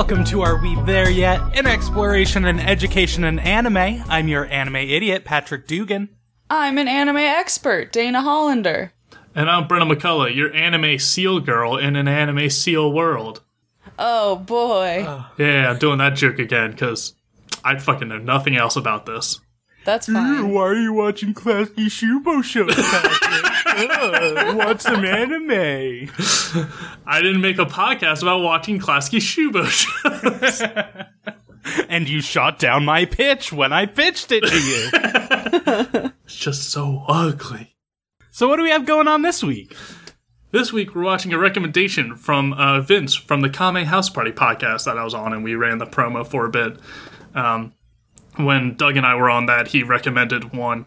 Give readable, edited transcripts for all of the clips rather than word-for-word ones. Welcome to Are We There Yet? An exploration and education in anime. I'm your anime idiot, Patrick Dugan. I'm an anime expert, Dana Hollander. And I'm Brenna McCullough, your anime seal girl in an anime seal world. Oh, boy. Yeah, I'm doing that joke again, because I fucking know nothing else about this. That's fine. Why are you watching Klasky Csupo shows, Patrick? Watch some anime. I didn't make a podcast about watching Klasky Csupo shows. And you shot down my pitch when I pitched it to you. It's just so ugly. So what do we have going on this week? This week we're watching a recommendation from Vince from the Kame House Party podcast that I was on, and we ran the promo for a bit. When Doug and I were on that, he recommended one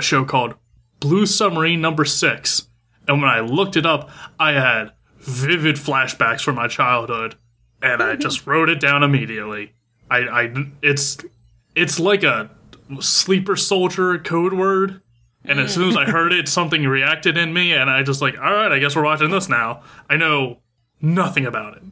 show called Blue Submarine Number Six. And when I looked it up, I had vivid flashbacks from my childhood, and I just wrote it down immediately. It's like a sleeper soldier code word, and as soon as I heard it, something reacted in me, and I just like, all right, I guess we're watching this now. I know nothing about it,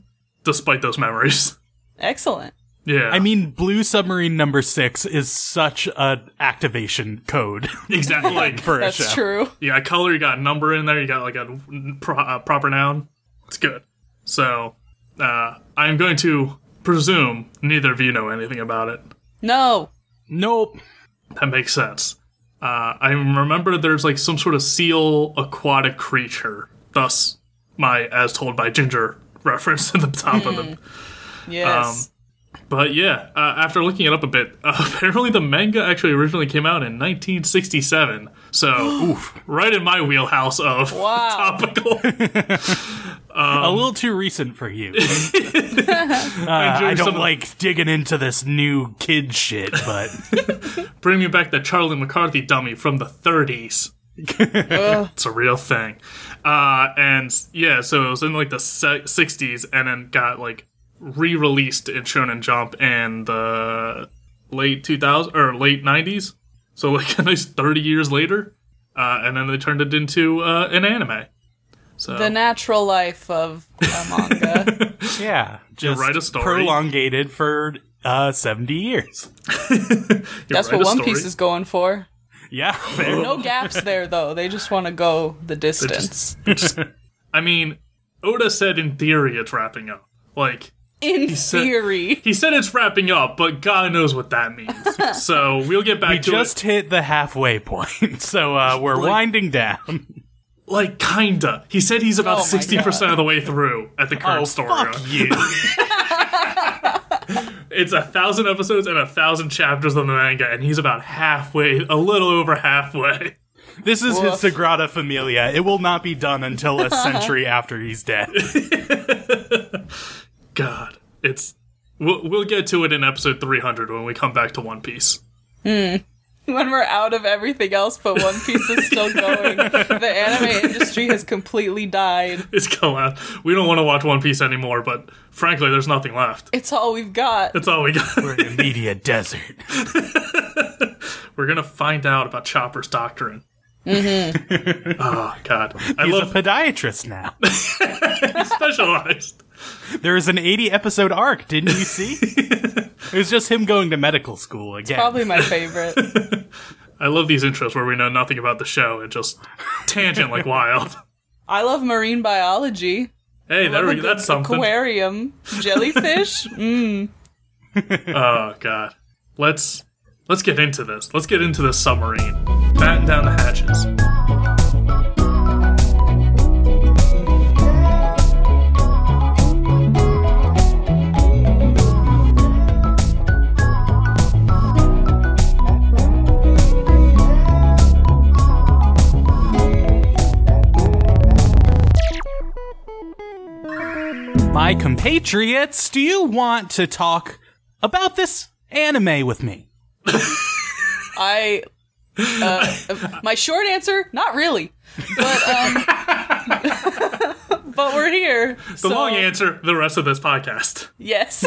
despite those memories. Excellent. Yeah. I mean, Blue Submarine Number 6 is such an activation code. Exactly. Like, for that's a show. True. You got color, you got number in there, you got like a proper noun. It's good. So, I'm going to presume neither of you know anything about it. No. Nope. That makes sense. I remember there's like some sort of seal aquatic creature. Thus, my As Told by Ginger reference at the top of them. Yes. But yeah, after looking it up a bit, apparently the manga actually originally came out in 1967. So, right in my wheelhouse of topical. A little too recent for you. I don't like digging into this new kid shit, but... Bringing back the Charlie McCarthy dummy from the 30s. It's a real thing. And yeah, so it was in like the 60s and then got like... re-released in Shonen Jump in the late 2000s or late 90s, so like a nice 30 years later, and then they turned it into an anime. So the natural life of a manga, yeah, just write a story. Prolongated for 70 years. That's what One Piece is going for. Yeah, fair. No gaps there though. They just want to go the distance. I mean, Oda said in theory it's wrapping up. Like. In theory. He said it's wrapping up, but God knows what that means. So we'll get back to it. We just hit the halfway point, so we're like, winding down. Like, kinda. He said he's about 60% of the way through at the current story. Fuck you. It's 1,000 episodes and 1,000 chapters on the manga, and he's about halfway, a little over halfway. This is his Sagrada Familia. It will not be done until a century after he's dead. God, we'll get to it in episode 300 when we come back to One Piece. When we're out of everything else, but One Piece is still going. The anime industry has completely died. It's collapsed. We don't want to watch One Piece anymore, but frankly, there's nothing left. It's all we've got. We're in a media desert. We're gonna find out about Chopper's doctrine. Mm-hmm. Oh, God. He's a podiatrist now. He's specialized. There is an 80-episode arc, didn't you see? It was just him going to medical school again. It's probably my favorite. I love these intros where we know nothing about the show and just tangent like wild. I love marine biology. Hey, that's something. Aquarium. Jellyfish? Oh, God. Let's get into this. Let's get into this submarine. Batten down the hatches. My compatriots, do you want to talk about this anime with me? My short answer, not really, but but we're here. Long answer, the rest of this podcast. Yes.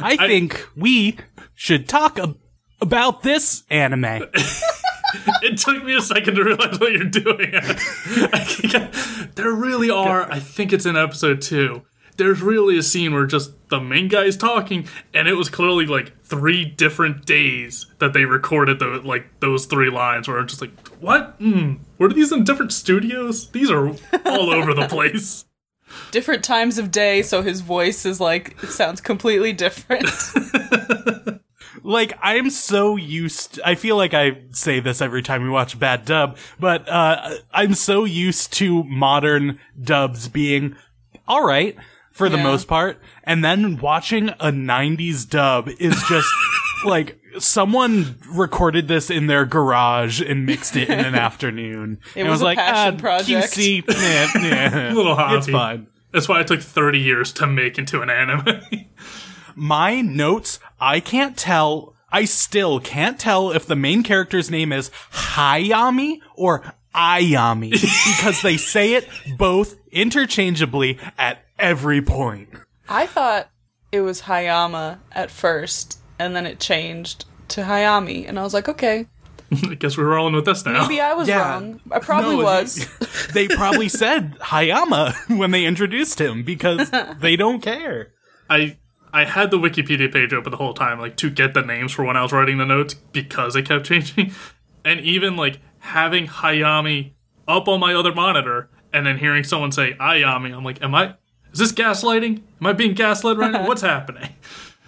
I think we should talk about this anime. It took me a second to realize what you're doing. There really are, I think it's in episode 2. there's really a scene where just the main guy's talking, and it was clearly like 3 different days that they recorded those 3 lines. Where I'm just like, what? Were these in different studios? These are all over the place. Different times of day, so his voice is like, it sounds completely different. Like, I'm so used to, I feel like I say this every time we watch bad dub, but I'm so used to modern dubs being all right for the most part, and then watching a 90s dub is just like someone recorded this in their garage and mixed it in an afternoon. It was like a passion project. QC, a little hobby. It's fine. That's why it took 30 years to make into an anime. My notes, I still can't tell if the main character's name is Hayami or Ayami, because they say it both interchangeably at every point. I thought it was Hayama at first, and then it changed to Hayami, and I was like, okay. I guess we were rolling with this now. Maybe I was wrong. I probably was. They probably said Hayama when they introduced him, because they don't care. I had the Wikipedia page open the whole time, like, to get the names for when I was writing the notes, because it kept changing. And even, like, having Hayami up on my other monitor, and then hearing someone say Ayami, I'm like, is this gaslighting? Am I being gaslit right now? What's happening?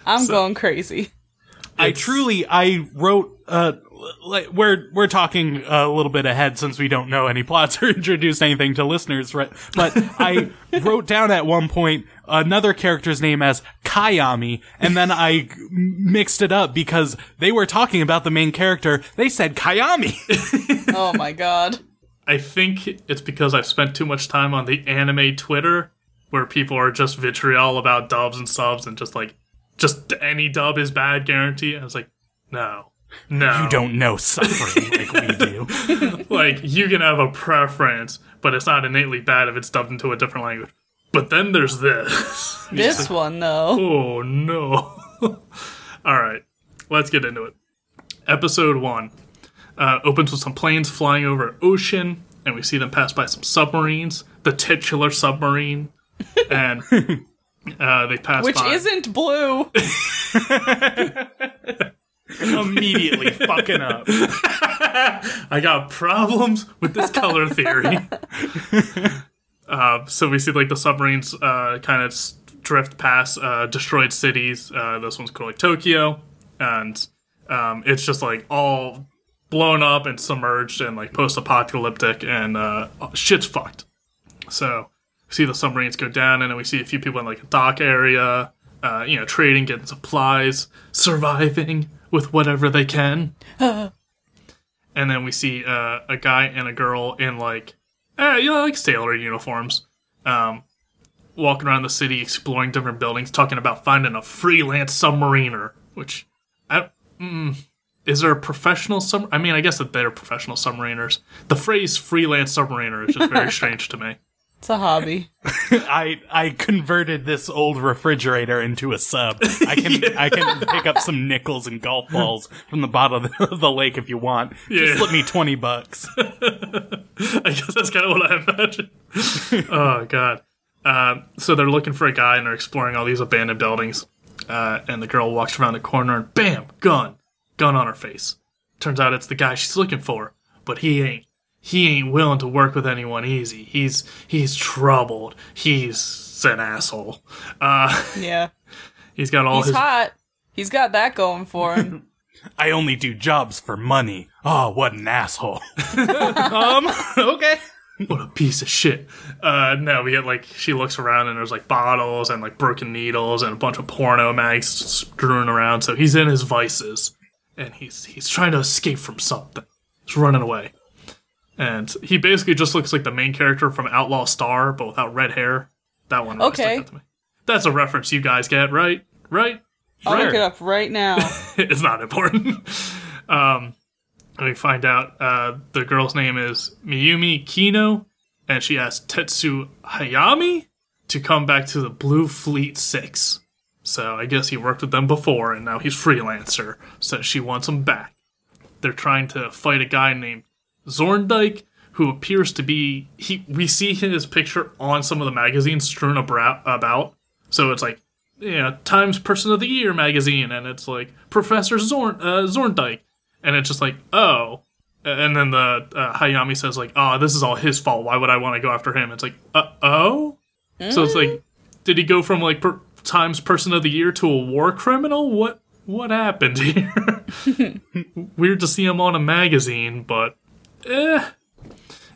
I'm going crazy. I wrote, we're talking a little bit ahead since we don't know any plots or introduce anything to listeners, right? But I wrote down at one point another character's name as Kayami, and then I mixed it up because they were talking about the main character. They said Kayami. Oh my god. I think it's because I've spent too much time on the anime Twitter where people are just vitriol about dubs and subs and just like, just any dub is bad guarantee. I was like, no. You don't know suffering like we do. Like, you can have a preference, but it's not innately bad if it's dubbed into a different language. But then there's this. This one, though. Oh, no. All right, let's get into it. Episode 1 opens with some planes flying over an ocean, and we see them pass by some submarines, the titular submarine, and they pass by. Which isn't blue. Immediately fucking up. I got problems with this color theory. So we see like the submarines kind of drift past destroyed cities. This one's called like Tokyo, and it's just like all blown up and submerged and like post-apocalyptic, and shit's fucked. So we see the submarines go down, and then we see a few people in like a dock area, trading, getting supplies, surviving with whatever they can. And then we see a guy and a girl in like, like sailor uniforms, walking around the city, exploring different buildings, talking about finding a freelance submariner. Which, is there a professional submariner? I mean, I guess that they're professional submariners. The phrase freelance submariner is just very strange to me. It's a hobby. I converted this old refrigerator into a sub. I can pick up some nickels and golf balls from the bottom of the lake if you want. Yeah. Just slip me $20. I guess that's kind of what I imagine. Oh god. So they're looking for a guy and they're exploring all these abandoned buildings. And the girl walks around the corner and bam, gun on her face. Turns out it's the guy she's looking for, but he ain't willing to work with anyone easy. He's troubled. He's an asshole. Yeah. He's got all He's hot. He's got that going for him. I only do jobs for money. Oh, what an asshole. Okay. What a piece of shit. No, we get like, she looks around and there's like bottles and like broken needles and a bunch of porno mags strewn around. So he's in his vices and he's trying to escape from something. He's running away. And he basically just looks like the main character from Outlaw Star, but without red hair. That one really stuck out to me. That's a reference you guys get, right? Right? I'll look it up right now. It's not important. And we find out the girl's name is Mayumi Kino, and she asked Tetsu Hayami to come back to the Blue Fleet 6. So I guess he worked with them before, and now he's freelancer, so she wants him back. They're trying to fight a guy named Zorndyke, who appears to be we see his picture on some of the magazines strewn about, So it's like, yeah, Times Person of the Year magazine, and it's like Professor Zorndyke, and it's just like, oh. And then the Hayami says like, oh, this is all his fault. Why would I want to go after him? It's like, oh. Mm. So it's like, did he go from like Times Person of the Year to a war criminal? What happened here? Weird to see him on a magazine, but eh.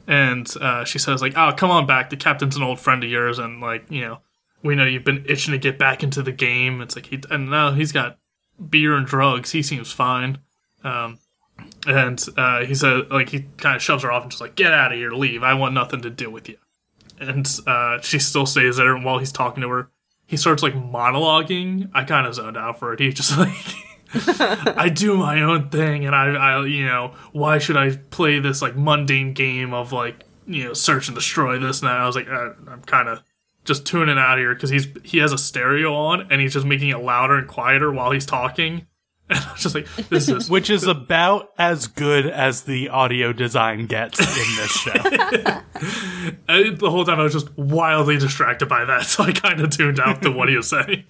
And she says like, oh, come on back. The captain's an old friend of yours, and like, you know, we know you've been itching to get back into the game. It's like he's got beer and drugs. He seems fine. And he said, like, he kind of shoves her off and just like, get out of here, leave. I want nothing to do with you. And she still stays there, and while he's talking to her, he starts like monologuing. I kind of zoned out for it. He just like, I do my own thing, and I, you know, why should I play this like mundane game of like, you know, search and destroy this? And I was like, I'm kind of just tuning out here because he has a stereo on, and he's just making it louder and quieter while he's talking. And I was just like, this is... Which is about as good as the audio design gets in this show. The whole time I was just wildly distracted by that, so I kind of tuned out to what he was saying.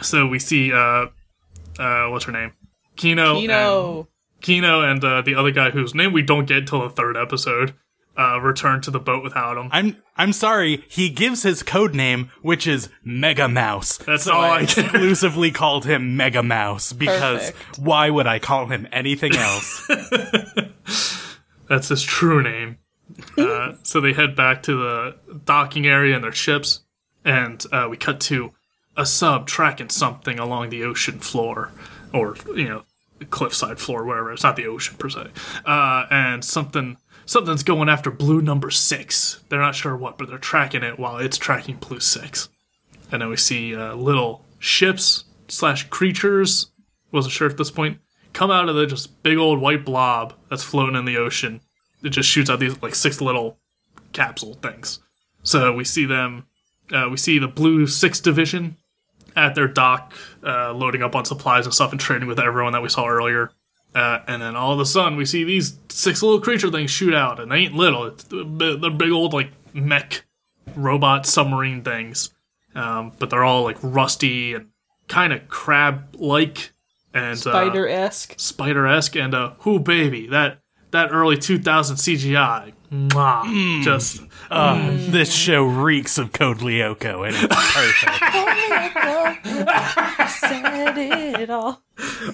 So we see, what's her name? Kino and the other guy whose name we don't get till the third episode, return to the boat without him. I'm sorry, he gives his code name, which is Mega Mouse. That's so all I exclusively called him Mega Mouse, because why would I call him anything else? That's his true name. So they head back to the docking area in their ships, and we cut to a sub tracking something along the ocean floor, or, you know, cliffside floor, wherever. It's not the ocean, per se. And something's going after Blue Number 6. They're not sure what, but they're tracking it while it's tracking Blue 6. And then we see little ships / creatures, wasn't sure at this point, come out of the just big old white blob that's floating in the ocean. It just shoots out these like 6 little capsule things. So we see them, the Blue 6 division at their dock, loading up on supplies and stuff and trading with everyone that we saw earlier. And then all of a sudden, we see these 6 little creature things shoot out, and they ain't little. They're big old, like, mech robot submarine things. But they're all, like, rusty and kind of crab-like. And Spider-esque. And, whoo, baby, that early 2000 CGI. Mwah. Just... This show reeks of Code Lyoko, and it's perfect. Code Lyoko said it all.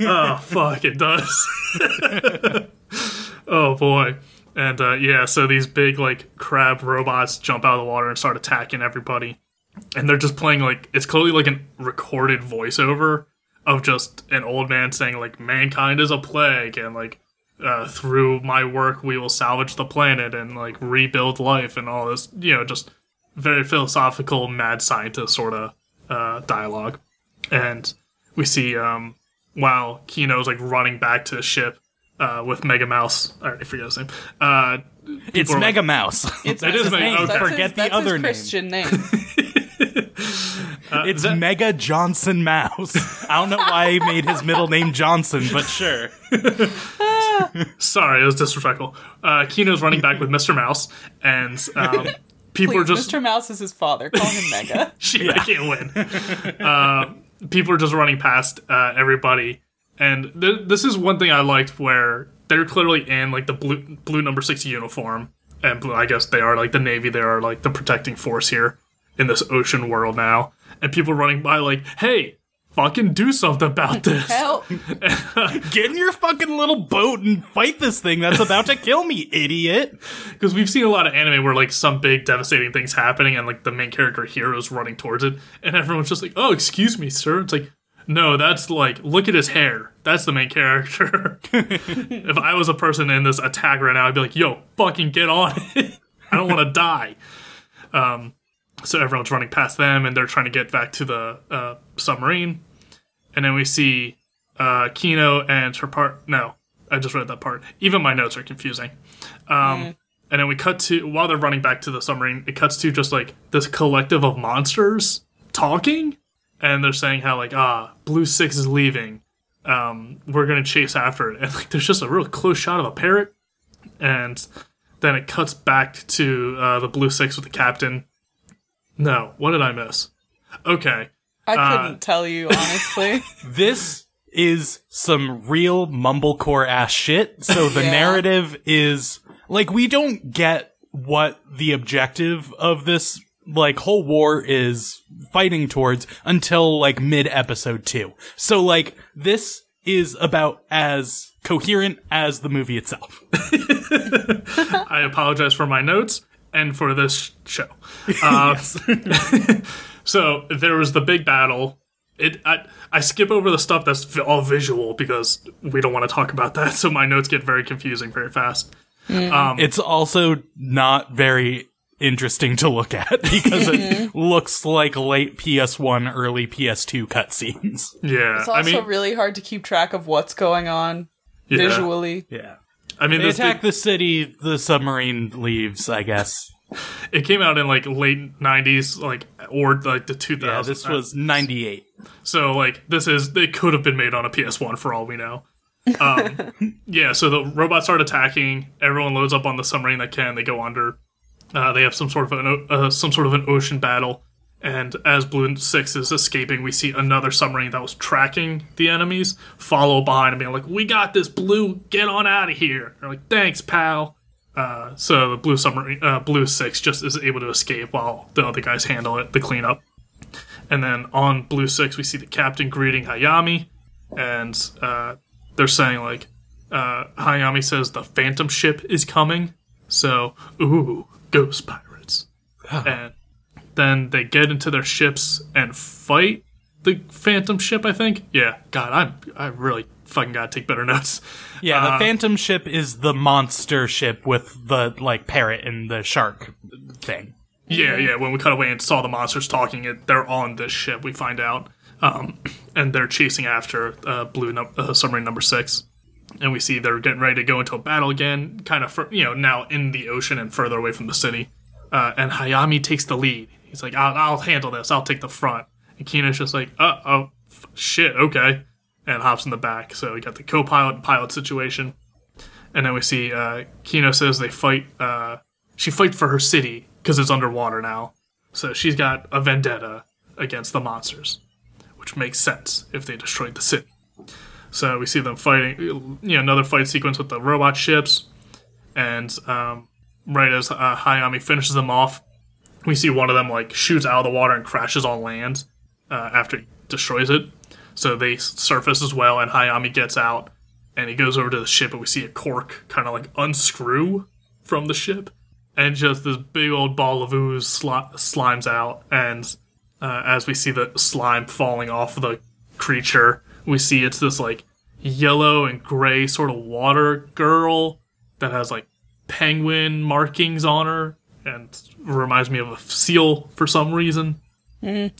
Oh, fuck, it does. Oh, boy. And, yeah, so these big, like, crab robots jump out of the water and start attacking everybody. And they're just playing, like, it's clearly, like, a recorded voiceover of just an old man saying, like, mankind is a plague, and, like, through my work, we will salvage the planet and, like, rebuild life and all this, you know, just very philosophical, mad scientist sort of dialogue. And we see, while Kino's, like, running back to the ship with Mega Mouse. I already forget his name. It's Mega Mouse. It is Mega Mouse. Okay. Forget the other name. That's his Christian name. It's Mega Johnson Mouse. I don't know why he made his middle name Johnson, but sure. Sorry, it was disrespectful. Kino's running back with Mr. Mouse, and people are just... Mr. Mouse is his father. Call him Mega. I can't win. People are just running past everybody, and this is one thing I liked, where they're clearly in, like, the blue number 6 uniform, and I guess they are, like, the Navy. They are, like, the protecting force here in this ocean world now, and people running by like, hey, fucking do something about this. Help. Get in your fucking little boat and fight this thing that's about to kill me, idiot. Because we've seen a lot of anime where, like, some big devastating thing's happening and, like, the main character hero is running towards it, and everyone's just like, oh, excuse me, sir. It's like, no, that's, like, look at his hair. That's the main character. If I was a person in this attack right now, I'd be like, yo, fucking get on it. I don't want to die. So everyone's running past them, and they're trying to get back to the submarine. And then we see Kino and her part... No, I just read that part. Even my notes are confusing. And then we cut to... While they're running back to the submarine, it cuts to just, like, this collective of monsters talking. And they're saying how, like, Blue 6 is leaving. We're going to chase after it. And, like, there's just a real close shot of a parrot. And then it cuts back to the Blue 6 with the captain. No, what did I miss? Okay. I couldn't tell you, honestly. This is some real mumblecore-ass shit, so the narrative is... Like, we don't get what the objective of this, like, whole war is fighting towards until, like, mid-episode 2. So, like, this is about as coherent as the movie itself. I apologize for my notes and for this show. So, there was the big battle. I skip over the stuff that's all visual because we don't want to talk about that, so my notes get very confusing very fast. Mm. It's also not very interesting to look at because it looks like late PS1, early PS2 cutscenes. Yeah. It's also really hard to keep track of what's going on visually. Yeah. I mean, they attack the city, the submarine leaves, I guess. It came out in like late 90s, like, or like the 2000s. Yeah, this was 98. So, like, it could have been made on a PS1 for all we know. So the robots start attacking. Everyone loads up on the submarine that can. They go under. They have some sort of an ocean battle. And as Blue 6 is escaping, we see another submarine that was tracking the enemies follow behind and being like, "We got this, Blue. Get on out of here." And they're like, "Thanks, pal." So the Blue 6 just is able to escape while the other guys handle it, the cleanup. And then on Blue 6, we see the captain greeting Hayami, and they're saying, like, Hayami says the Phantom Ship is coming, so, ooh, ghost pirates. Huh. And then they get into their ships and fight the Phantom Ship, I think. Yeah, God, I really fucking gotta take better notes. Yeah, the Phantom Ship is the monster ship with the, like, parrot and the shark thing. Yeah, when we cut away and saw the monsters talking, they're on this ship, we find out. And they're chasing after Submarine Number 6. And we see they're getting ready to go into a battle again, kind of, now in the ocean and further away from the city. And Hayami takes the lead. He's like, I'll handle this. I'll take the front. And Kino's just like, shit, okay. And hops in the back. So we got the co-pilot and pilot situation. And then we see Kino says they fight. She fights for her city because it's underwater now. So she's got a vendetta against the monsters. Which makes sense if they destroyed the city. So we see them fighting, another fight sequence with the robot ships, and right as Hayami finishes them off, we see one of them, like, shoots out of the water and crashes on land after he destroys it. So they surface as well, and Hayami gets out, and he goes over to the ship, and we see a cork kind of, like, unscrew from the ship, and just this big old ball of ooze slimes out, and... as we see the slime falling off the creature, we see it's this, like, yellow and gray sort of water girl that has, like, penguin markings on her and reminds me of a seal for some reason. Mm-hmm.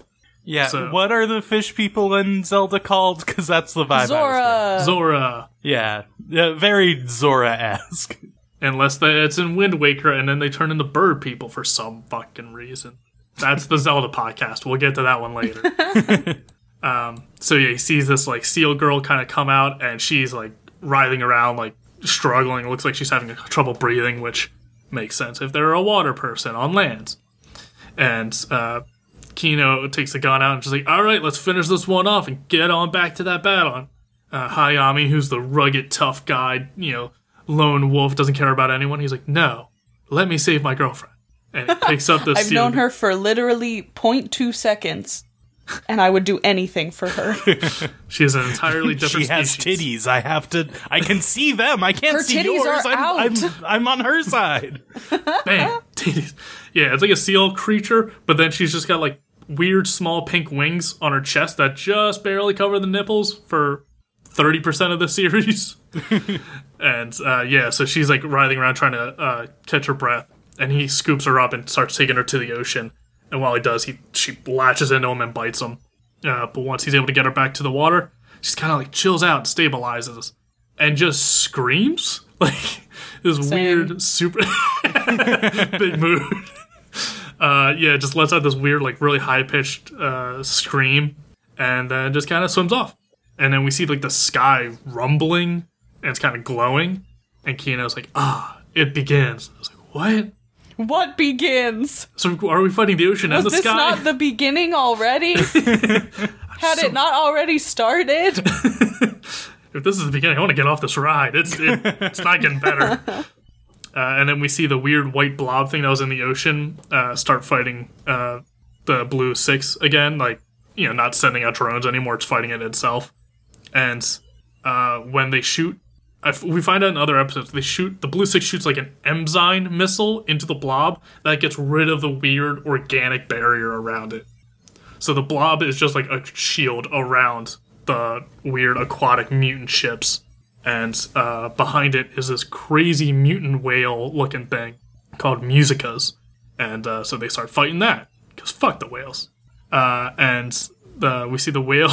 Yeah, so, what are the fish people in Zelda called? Because that's the vibe. Zora. Yeah, very Zora-esque. Unless it's in Wind Waker, and then they turn into bird people for some fucking reason. That's the Zelda podcast. We'll get to that one later. So he sees this, like, seal girl kind of come out, and she's, like, writhing around, like, struggling. It looks like she's having trouble breathing, which makes sense if they're a water person on land. And Kino takes the gun out and she's like, all right, let's finish this one off and get on back to that battle. Hayami, who's the rugged, tough guy, lone wolf, doesn't care about anyone. He's like, no, let me save my girlfriend. And it picks up the I've known her for literally 0.2 seconds, and I would do anything for her. She is an entirely different She has species. Titties. I can see them. I can't her see yours. I'm on her side. Bang. Titties. Yeah, it's like a seal creature, but then she's just got, like, weird small pink wings on her chest that just barely cover the nipples for 30% of the series. And, so she's, like, writhing around trying to catch her breath. And he scoops her up and starts taking her to the ocean. And while he does, she latches into him and bites him. But once he's able to get her back to the water, she's kind of, like, chills out and stabilizes. And just screams. Like, this weird, super big mood. Just lets out this weird, like, really high-pitched scream. And then just kind of swims off. And then we see, like, the sky rumbling. And it's kind of glowing. And Kino's like, it begins. I was like, what? What begins? So are we fighting the ocean and the sky? Was this not the beginning already? Had it not already started? If this is the beginning, I want to get off this ride. It's not getting better. And then we see the weird white blob thing that was in the ocean start fighting the Blue Six again. Like, you know, not sending out drones anymore. It's fighting it itself. And when they shoot, we find out in other episodes, the Blue Six shoots like an Emzine missile into the blob that gets rid of the weird organic barrier around it. So the blob is just like a shield around the weird aquatic mutant ships. And behind it is this crazy mutant whale-looking thing called Musicas. And so they start fighting that, because fuck the whales. We see the whale...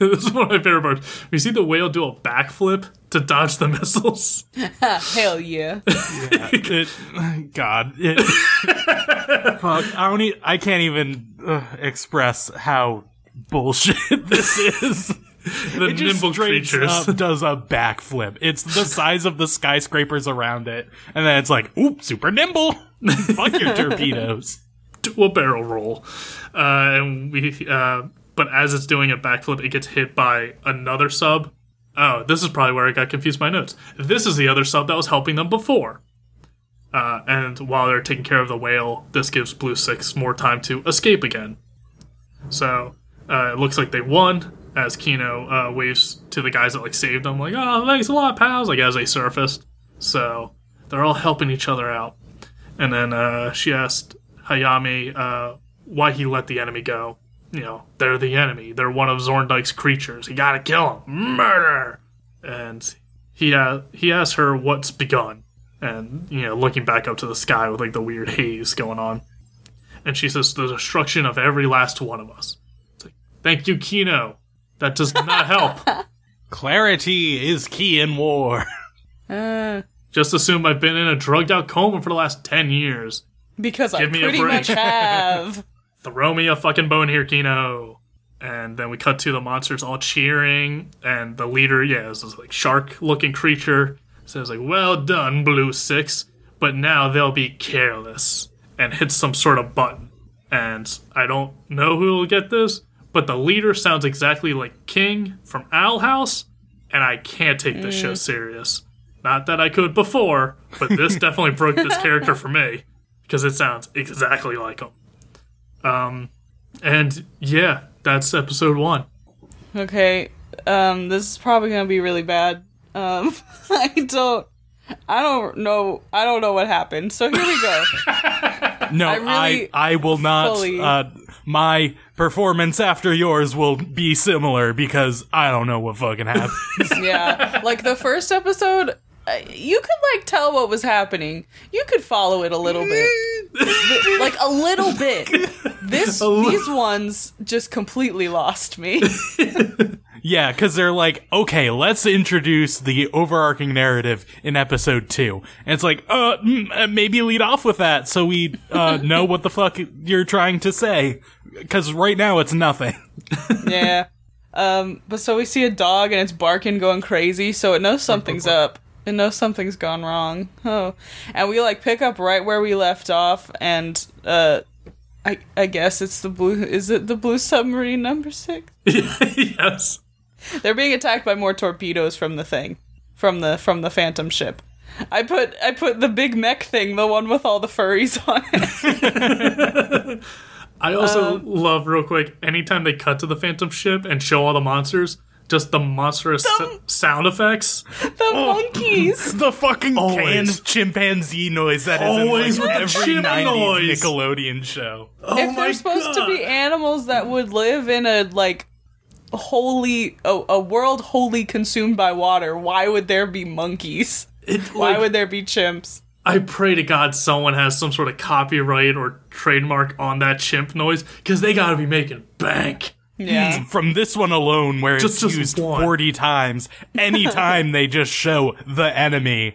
This is one of my favorite parts. We see the whale do a backflip to dodge the missiles. Hell yeah. Fuck, I can't even express how bullshit this is. The it just nimble creatures up, does a backflip. It's the size of the skyscrapers around it, and then it's like, oop, super nimble. Fuck your torpedoes. Do a barrel roll, and we. But as it's doing a backflip, it gets hit by another sub. Oh, this is probably where I got confused by notes. This is the other sub that was helping them before. And while they're taking care of the whale, this gives Blue Six more time to escape again. So it looks like they won. As Kino waves to the guys that like saved them, like, oh, thanks a lot, pals, like as they surfaced. So they're all helping each other out. And then she asked Hayami why he let the enemy go. You know, they're the enemy. They're one of Zorndyke's creatures. You gotta kill him. Murder! And he asked her what's begun. And, you know, looking back up to the sky with like the weird haze going on. And she says, the destruction of every last one of us. It's like, thank you, Kino. That does not help. Clarity is key in war. Just assume I've been in a drugged-out coma for the last 10 years. Because give I pretty much have. Throw me a fucking bone here, Kino. And then we cut to the monsters all cheering, and the leader, is this like shark-looking creature, says like, "Well done, Blue Six, but now they'll be careless," and hits some sort of button. And I don't know who will get this. But the leader sounds exactly like King from Owl House, and I can't take this show serious. Not that I could before, but this definitely broke this character for me, because it sounds exactly like him. And yeah, that's episode 1. Okay, this is probably going to be really bad. I don't know what happened, so here we go. No, I will not... Fully... my performance after yours will be similar because I don't know what fucking happens. Yeah, like the first episode, you could like tell what was happening. You could follow it a little bit, like a little bit. These ones just completely lost me. Yeah, because they're like, okay, let's introduce the overarching narrative in episode 2. And it's like, maybe lead off with that so we know what the fuck you're trying to say. Because right now it's nothing. Yeah. But so we see a dog and it's barking, going crazy, so it knows something's up. It knows something's gone wrong. Oh. And we, like, pick up right where we left off, and, I guess it's the blue... Is it the Blue Submarine Number 6? Yes. They're being attacked by more torpedoes from the thing, from the Phantom ship. I put the big mech thing, the one with all the furries on it. I also love real quick. Anytime they cut to the Phantom ship and show all the monsters, just the monstrous sound effects. The monkeys. The fucking canned chimpanzee noise that is in like every 90s Nickelodeon show. Oh if they're supposed to be animals that would live in a like holy a world wholly consumed by water, why would there be monkeys? Why would there be chimps? I pray to God someone has some sort of copyright or trademark on that chimp noise, because they gotta be making bank. Yeah. From this one alone, where it's used 40 times, any time they just show the enemy.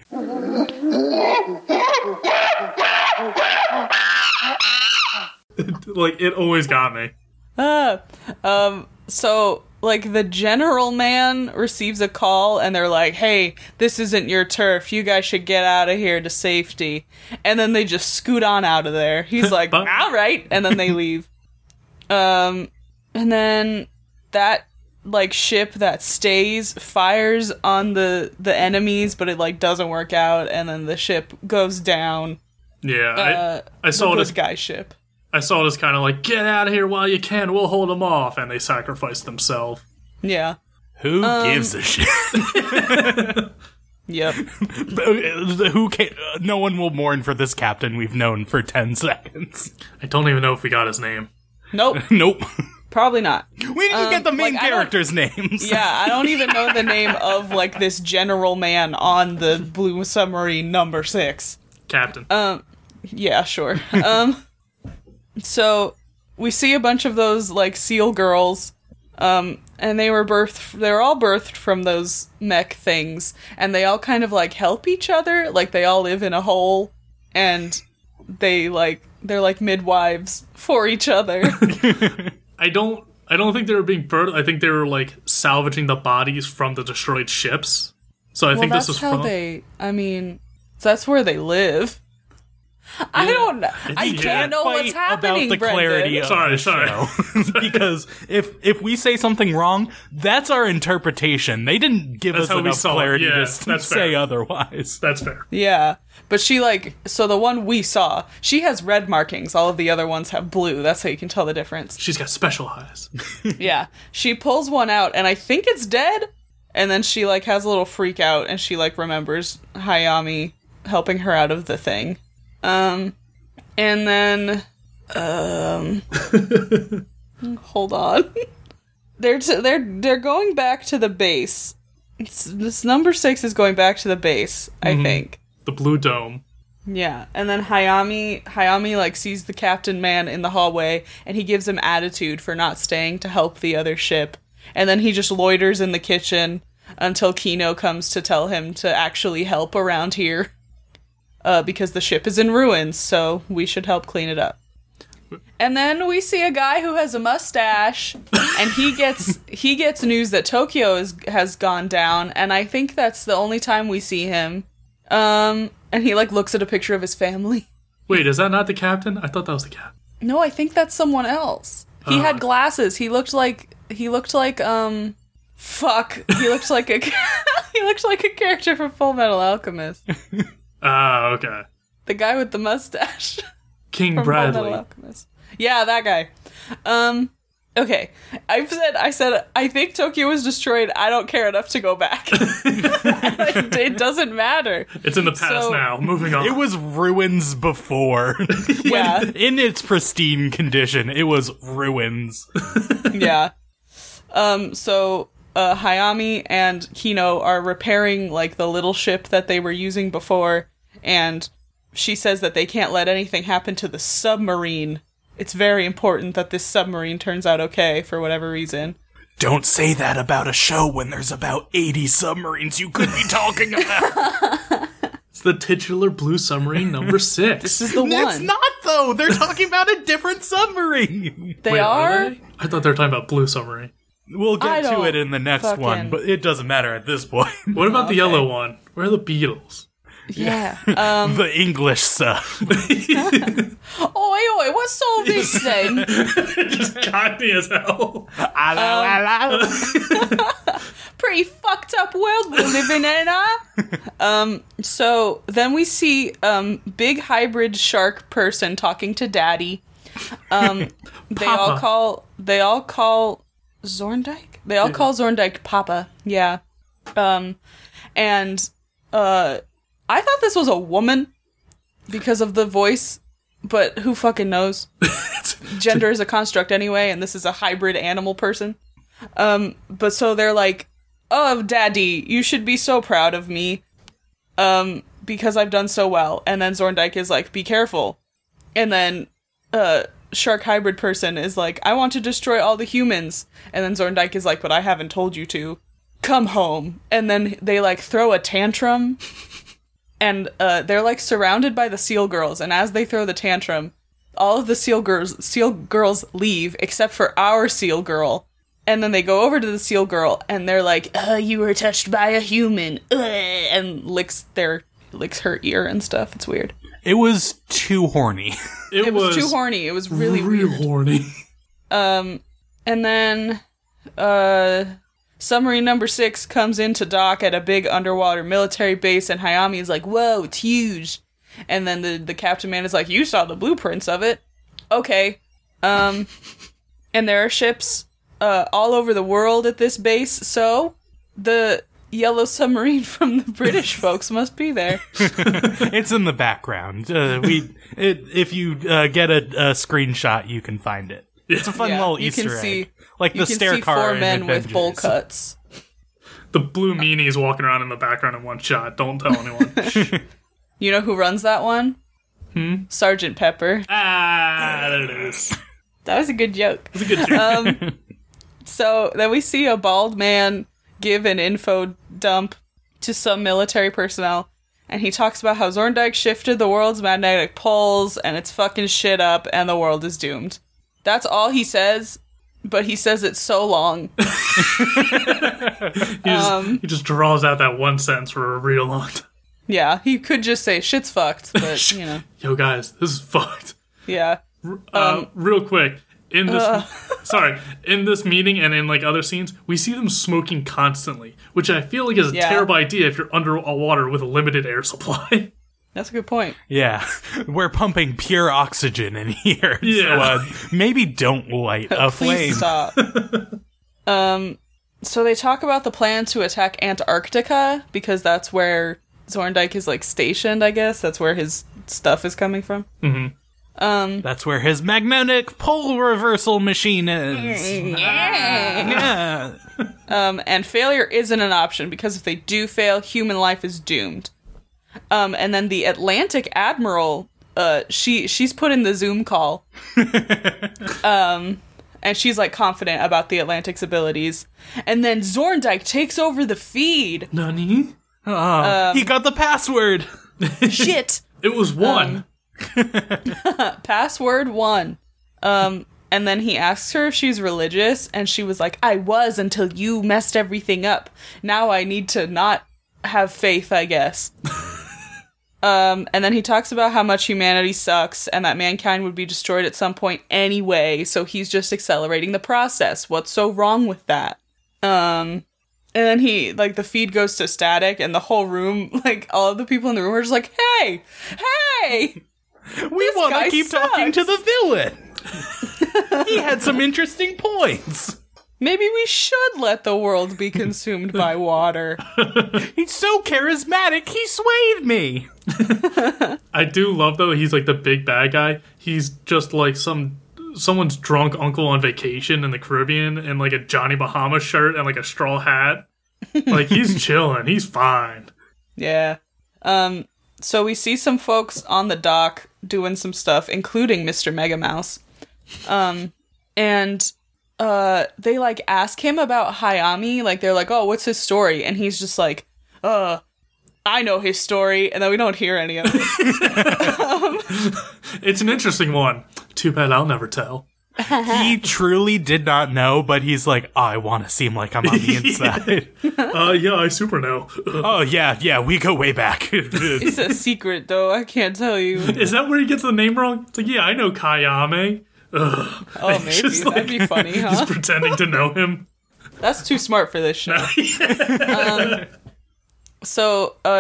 Like, it always got me. So... like the general man receives a call and they're like, hey, this isn't your turf. You guys should get out of here to safety. And then they just scoot on out of there. He's like, all right. And then they leave. And then that like ship that stays fires on the enemies, but it like doesn't work out. And then the ship goes down. Yeah. I saw the good guy ship. I saw it as kind of like, get out of here while you can, we'll hold them off, and they sacrifice themselves. Yeah. Who gives a shit? Yep. No one will mourn for this captain we've known for 10 seconds. I don't even know if we got his name. Nope. Probably not. We didn't get the main characters' names. Yeah, I don't even know the name of, like, this general man on the Blue Submarine Number 6. Captain. Yeah, sure. So we see a bunch of those like seal girls, and they're all birthed from those mech things, and they all kind of like help each other, like they all live in a hole and they're like midwives for each other. I don't think they were being birthed. I think they were like salvaging the bodies from the destroyed ships. So I think this is how that's where they live. Yeah. I can't know what's happening, about the clarity of the show. Because if we say something wrong, that's our interpretation. They didn't give us enough clarity to say otherwise. That's fair. Yeah. But she, like, so the one we saw, she has red markings. All of the other ones have blue. That's how you can tell the difference. She's got special eyes. Yeah. She pulls one out, and I think it's dead. And then she, like, has a little freak out, and she, like, remembers Hayami helping her out of the thing. And then, hold on. They're going back to the base. This Number 6 is going back to the base, I think. The blue dome. Yeah. And then Hayami like sees the captain man in the hallway, and he gives him attitude for not staying to help the other ship. And then he just loiters in the kitchen until Kino comes to tell him to actually help around here. Because the ship is in ruins, so we should help clean it up. And then we see a guy who has a mustache, and he gets news that Tokyo has gone down, and I think that's the only time we see him. And he, like, looks at a picture of his family. Wait, is that not the captain? I thought that was the captain. No, I think that's someone else. He had glasses. He looked like a character from Full Metal Alchemist. Oh, okay. The guy with the mustache. King Bradley. Yeah, that guy. Okay. I said, I think Tokyo was destroyed. I don't care enough to go back. It doesn't matter. It's in the past now. Moving on. It was ruins before. Yeah. In its pristine condition, it was ruins. Yeah. So... Hayami and Kino are repairing, like, the little ship that they were using before, and she says that they can't let anything happen to the submarine. It's very important that this submarine turns out okay for whatever reason. Don't say that about a show when there's about 80 submarines you could be talking about. It's the titular Blue Submarine Number 6. This is the one. It's not, though. They're talking about a different submarine. They are? Really? I thought they were talking about Blue Submarine. We'll get to it in the next one, but it doesn't matter at this point. What about the yellow one? Where are the Beatles? Yeah. The English stuff. Oi, what's all this then? It just got me as hell. Pretty fucked up world we're living in, huh? So then we see big hybrid shark person talking to Daddy. They all call Zorndyke Papa. Yeah. And I thought this was a woman because of the voice, but who fucking knows? Gender is a construct anyway, and this is a hybrid animal person. But so they're like, oh, Daddy, you should be so proud of me because I've done so well. And then Zorndyke is like, be careful. And then... shark hybrid person is like, I want to destroy all the humans. And then Zorndyke is like, but I haven't told you to. Come home. And then they, like, throw a tantrum. And they're, like, surrounded by the seal girls. And as they throw the tantrum, all of the seal girls leave, except for our seal girl. And then they go over to the seal girl, and they're like, you were touched by a human, and licks her ear and stuff. It's weird. It was too horny. It was too horny. It was really real weird. Horny. And then, Submarine Number Six comes into dock at a big underwater military base, and Hayami is like, whoa, it's huge. And then the captain man is like, you saw the blueprints of it. Okay. And there are ships all over the world at this base, so the yellow submarine from the British folks must be there. It's in the background. If you get a screenshot, you can find it. It's a fun little Easter egg. Like the stair car in Avengers. You can see 4 men with bowl cuts. The blue meanies walking around in the background in one shot. Don't tell anyone. You know who runs that one? Sergeant Pepper. Ah, there it is. That was a good joke. It was a good joke. So then we see a bald man give an info dump to some military personnel, and he talks about how Zorndyke shifted the world's magnetic poles, and it's fucking shit up, and the world is doomed. That's all he says, but he says it so long. He just draws out that one sentence for a real long time. Yeah, he could just say, shit's fucked, but, you know. Yo, guys, this is fucked. Yeah. Real quick, in this in this meeting and in like other scenes, we see them smoking constantly, which I feel like is a terrible idea if you're underwater with a limited air supply. That's a good point. Yeah, we're pumping pure oxygen in here. Yeah, so, maybe don't light a flame. Please stop. So they talk about the plan to attack Antarctica because that's where Zorndyke is like stationed. I guess that's where his stuff is coming from. Mm-hmm. That's where his magnetic pole reversal machine is. Yeah. And failure isn't an option because if they do fail, human life is doomed. And then the Atlantic Admiral, she's put in the Zoom call. And she's like confident about the Atlantic's abilities. And then Zorndyke takes over the feed. Nani? He got the password. Shit. It was 1. Password 1. And then he asks her if she's religious, and she was like, I was until you messed everything up. Now I need to not have faith, I guess. And then he talks about how much humanity sucks and that mankind would be destroyed at some point anyway, so he's just accelerating the process. What's so wrong with that? And then he, like, the feed goes to static, and the whole room, like, all of the people in the room are just like, hey! We want to keep talking to the villain. He had some interesting points. Maybe we should let the world be consumed by water. He's so charismatic, he swayed me. I do love, though, he's like the big bad guy. He's just like someone's drunk uncle on vacation in the Caribbean in like a Johnny Bahama shirt and like a straw hat. Like, he's chilling. He's fine. Yeah. So we see some folks on the dock doing some stuff, including Mr. Mega Mouse. They, like, ask him about Hayami. Like, they're like, oh, what's his story? And he's just like, I know his story. And then we don't hear any of it. It's an interesting one. Too bad I'll never tell. He truly did not know, but he's like, I want to seem like I'm on the inside. Yeah, I super know. Yeah, we go way back. It's a secret, though. I can't tell you. Is that where he gets the name wrong? It's like, yeah, I know Kayame. Ugh. Oh, maybe. Just, like, that'd be funny, huh? He's pretending to know him. That's too smart for this show.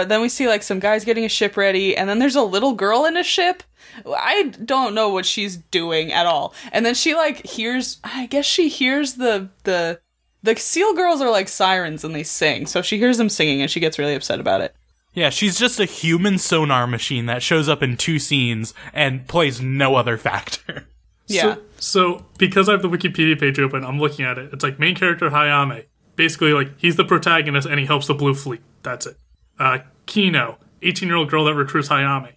Then we see, like, some guys getting a ship ready, and then there's a little girl in a ship. I don't know what she's doing at all. And then she, like, hears the seal girls are like sirens and they sing. So she hears them singing and she gets really upset about it. Yeah, she's just a human sonar machine that shows up in 2 scenes and plays no other factor. Yeah. So because I have the Wikipedia page open, I'm looking at it. It's like main character Hayame. Basically, like, he's the protagonist and he helps the Blue Fleet. That's it. Kino, 18-year-old girl that recruits Hayame.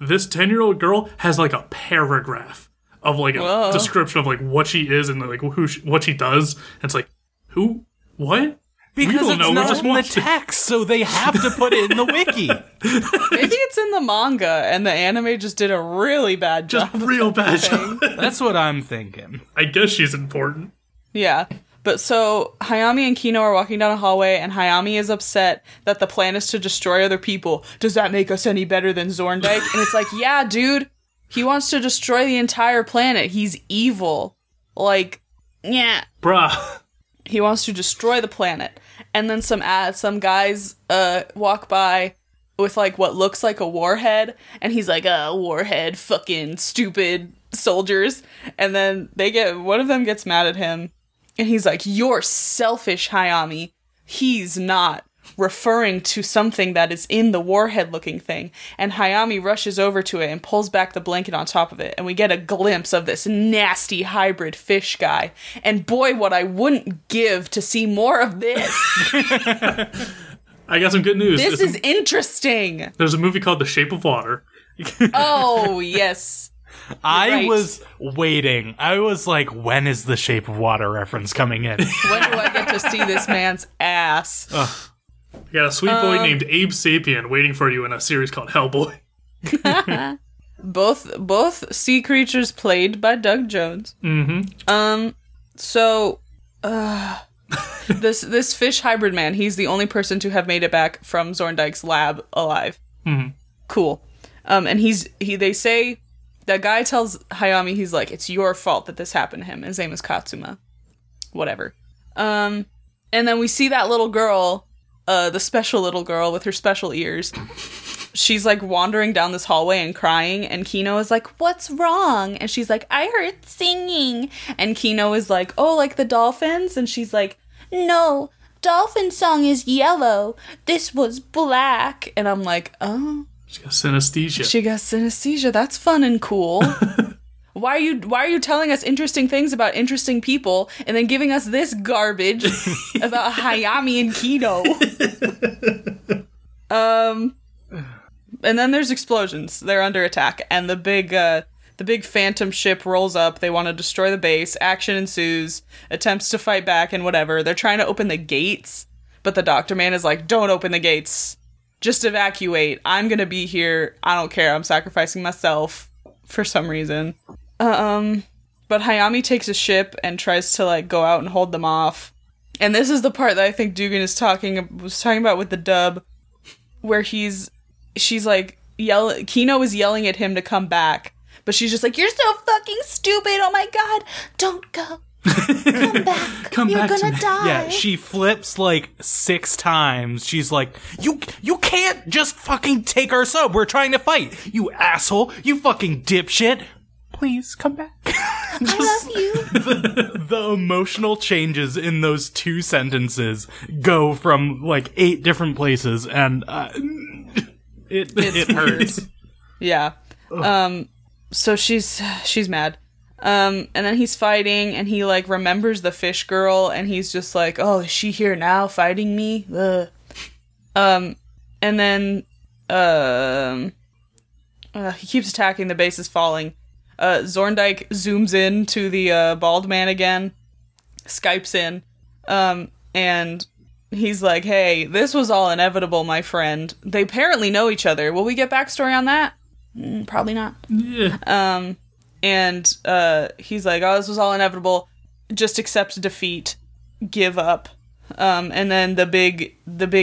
This 10-year-old girl has, like, a paragraph of, like, a description of, like, what she is and, like, what she does. And it's like, who? What? Because it's not in the text, so they have to put it in the wiki. Maybe it's in the manga, and the anime just did a really bad job. That's what I'm thinking. I guess she's important. Yeah. But so Hayami and Kino are walking down a hallway, and Hayami is upset that the plan is to destroy other people. Does that make us any better than Zorndyke? And it's like, yeah, dude, he wants to destroy the entire planet. He's evil. Like, yeah. Bruh. He wants to destroy the planet. And then some guys walk by with, like, what looks like a warhead, and he's like, warhead, fucking stupid soldiers. And then one of them gets mad at him, and he's like, you're selfish, Hayami. He's not, referring to something that is in the warhead-looking thing. And Hayami rushes over to it and pulls back the blanket on top of it, and we get a glimpse of this nasty hybrid fish guy. And boy, what I wouldn't give to see more of this! I got some good news. This is interesting. There's a movie called The Shape of Water. Oh, yes. I was waiting. I was like, when is The Shape of Water reference coming in? When do I get to see this man's ass? You got a sweet boy named Abe Sapien waiting for you in a series called Hellboy. Both sea creatures played by Doug Jones. Mm-hmm. This fish hybrid man, he's the only person to have made it back from Zorndyke's lab alive. Mm-hmm. Cool. And they say, that guy tells Hayami, he's like, it's your fault that this happened to him. His name is Katsuma. Whatever. And then we see that little girl, the special little girl with her special ears. She's like wandering down this hallway and crying, and Kino is like, what's wrong? And she's like, I heard singing. And Kino is like, oh, like the dolphins? And she's like, no, dolphin song is yellow. This was black. And I'm like, oh. She got synesthesia. That's fun and cool. Why are you telling us interesting things about interesting people and then giving us this garbage about Hayami and Kino? And then there's explosions. They're under attack, and the big phantom ship rolls up. They want to destroy the base. Action ensues. Attempts to fight back and whatever. They're trying to open the gates, but the doctor man is like, don't open the gates. Just evacuate. I'm going to be here. I don't care. I'm sacrificing myself for some reason. But Hayami takes a ship and tries to, like, go out and hold them off. And this is the part that I think Dugan was talking about with the dub, where she's like, Kino is yelling at him to come back. But she's just like, you're so fucking stupid. Oh my god. Don't go. Come back. You're gonna die. Yeah, she flips like 6 times. She's like, you can't just fucking take our sub. We're trying to fight. You asshole. You fucking dipshit. Please come back. I love you. The emotional changes in those 2 sentences go from like 8 different places, and it hurts. Yeah. Ugh. So she's mad. And then he's fighting, and he, like, remembers the fish girl, and he's just like, oh, is she here now fighting me? Ugh. And then, he keeps attacking, the base is falling. Zorndyke zooms in to the, bald man again, Skypes in, and he's like, hey, this was all inevitable, my friend. They apparently know each other. Will we get backstory on that? Probably not. Yeah. And he's like, oh, this was all inevitable. Just accept defeat. Give up. And then the big